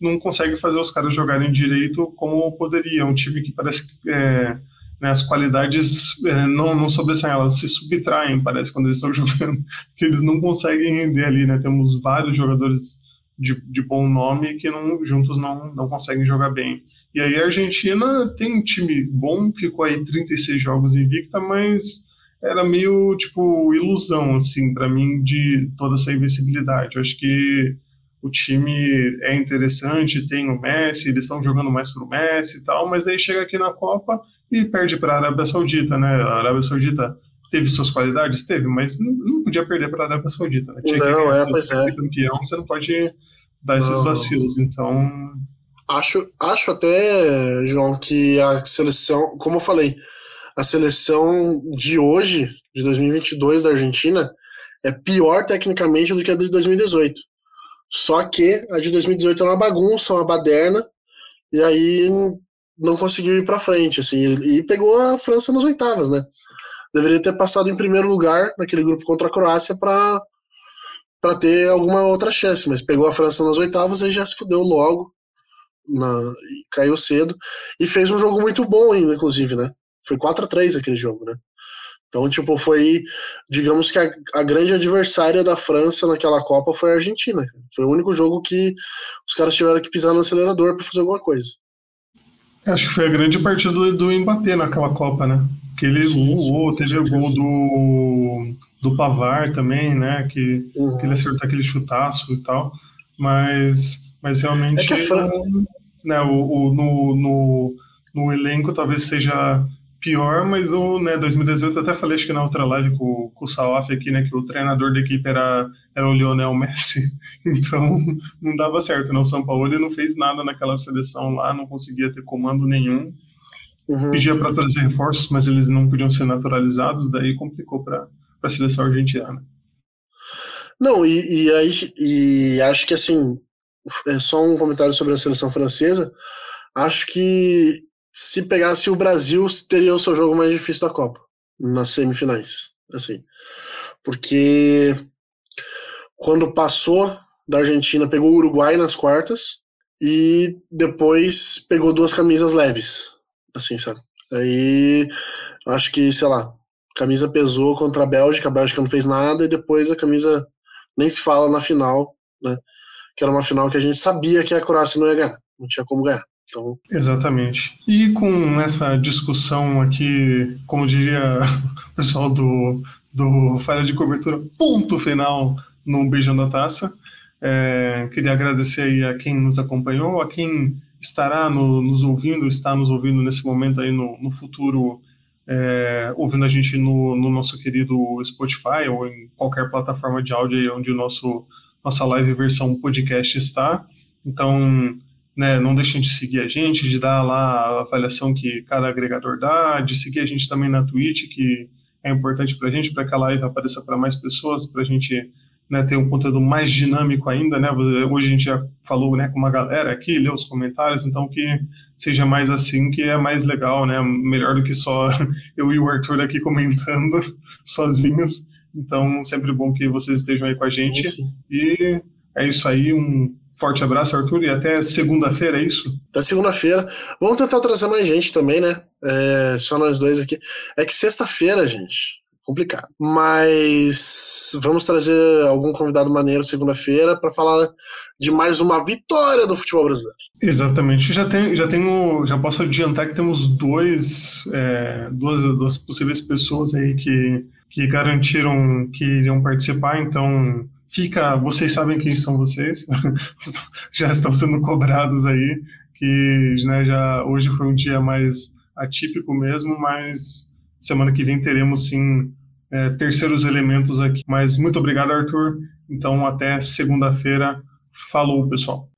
não consegue fazer os caras jogarem direito como poderia. É um time que parece que né, as qualidades não sobressaem, elas se subtraem, parece, quando eles estão jogando, que eles não conseguem render ali, né? Temos vários jogadores de bom nome que juntos não conseguem jogar bem. E aí a Argentina tem um time bom, ficou aí 36 jogos invicta, mas era meio, tipo, ilusão, assim, pra mim, de toda essa invencibilidade. Eu acho que o time é interessante, tem o Messi, eles estão jogando mais pro Messi e tal, mas aí chega aqui na Copa e perde pra Arábia Saudita, né? A Arábia Saudita teve suas qualidades? Teve, mas não podia perder pra Arábia Saudita, né? Tinha não, que pois é. Campeão, você não pode dar esses vacilos, então... Acho até, João, que a seleção, como eu falei, a seleção de hoje, de 2022 da Argentina, é pior tecnicamente do que a de 2018. Só que a de 2018 era uma bagunça, uma baderna, e aí não conseguiu ir para frente, assim, e pegou a França nas oitavas, né? Deveria ter passado em primeiro lugar naquele grupo contra a Croácia para ter alguma outra chance, mas pegou a França nas oitavas e já se fudeu logo, caiu cedo, e fez um jogo muito bom ainda, inclusive, né? Foi 4-3 aquele jogo, né? Então, tipo, foi, digamos que a grande adversária da França naquela Copa foi a Argentina. Foi o único jogo que os caras tiveram que pisar no acelerador para fazer alguma coisa. Acho que foi a grande partida do Mbappé naquela Copa, né? Que ele voou, teve o gol do Pavard também, né? Que ele acertou aquele chutaço e tal. Mas realmente... É que a França... né, no elenco talvez seja pior, mas o, né, 2018, eu até falei, acho que na outra live com o Salaf aqui, né, que o treinador da equipe era o Lionel Messi, então não dava certo, né? O São Paulo ele não fez nada naquela seleção lá, não conseguia ter comando nenhum, pedia para trazer reforços, mas eles não podiam ser naturalizados, daí complicou para a seleção argentina. Não, e acho que, assim, é só um comentário sobre a seleção francesa, acho que se pegasse o Brasil, teria o seu jogo mais difícil da Copa, nas semifinais, assim, porque quando passou da Argentina, pegou o Uruguai nas quartas, e depois pegou duas camisas leves, assim, sabe, aí acho que, sei lá, a camisa pesou contra a Bélgica não fez nada, e depois a camisa nem se fala na final, né, que era uma final que a gente sabia que a Croácia não ia ganhar, não tinha como ganhar. Então... Exatamente. E com essa discussão aqui, como diria o pessoal do Falha de Cobertura, ponto final no Beijão da Taça. Queria agradecer aí a quem nos acompanhou, a quem estará está nos ouvindo nesse momento aí no futuro, ouvindo a gente no nosso querido Spotify ou em qualquer plataforma de áudio aí onde nossa live versão podcast está. Então... né, não deixem de seguir a gente, de dar lá a avaliação que cada agregador dá, de seguir a gente também na Twitch, que é importante para a gente, para que a live apareça para mais pessoas, para a gente, né, ter um conteúdo mais dinâmico ainda. Né? Hoje a gente já falou, né, com uma galera aqui, leu os comentários, então que seja mais assim, que é mais legal, né? Melhor do que só eu e o Arthur aqui comentando sozinhos. Então, sempre bom que vocês estejam aí com a gente. Sim. E é isso aí, forte abraço, Arthur, e até segunda-feira, é isso? Até segunda-feira. Vamos tentar trazer mais gente também, né? Só nós dois aqui. É que sexta-feira, gente, complicado. Mas vamos trazer algum convidado maneiro segunda-feira para falar de mais uma vitória do futebol brasileiro. Exatamente. Já posso adiantar que temos duas possíveis pessoas aí que garantiram que iriam participar, então vocês sabem quem são vocês, já estão sendo cobrados aí, que né, já hoje foi um dia mais atípico mesmo, mas semana que vem teremos sim terceiros elementos aqui. Mas muito obrigado, Arthur, então até segunda-feira, falou pessoal.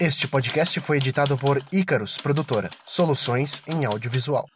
Este podcast foi editado por Ícaros Produtora, soluções em audiovisual.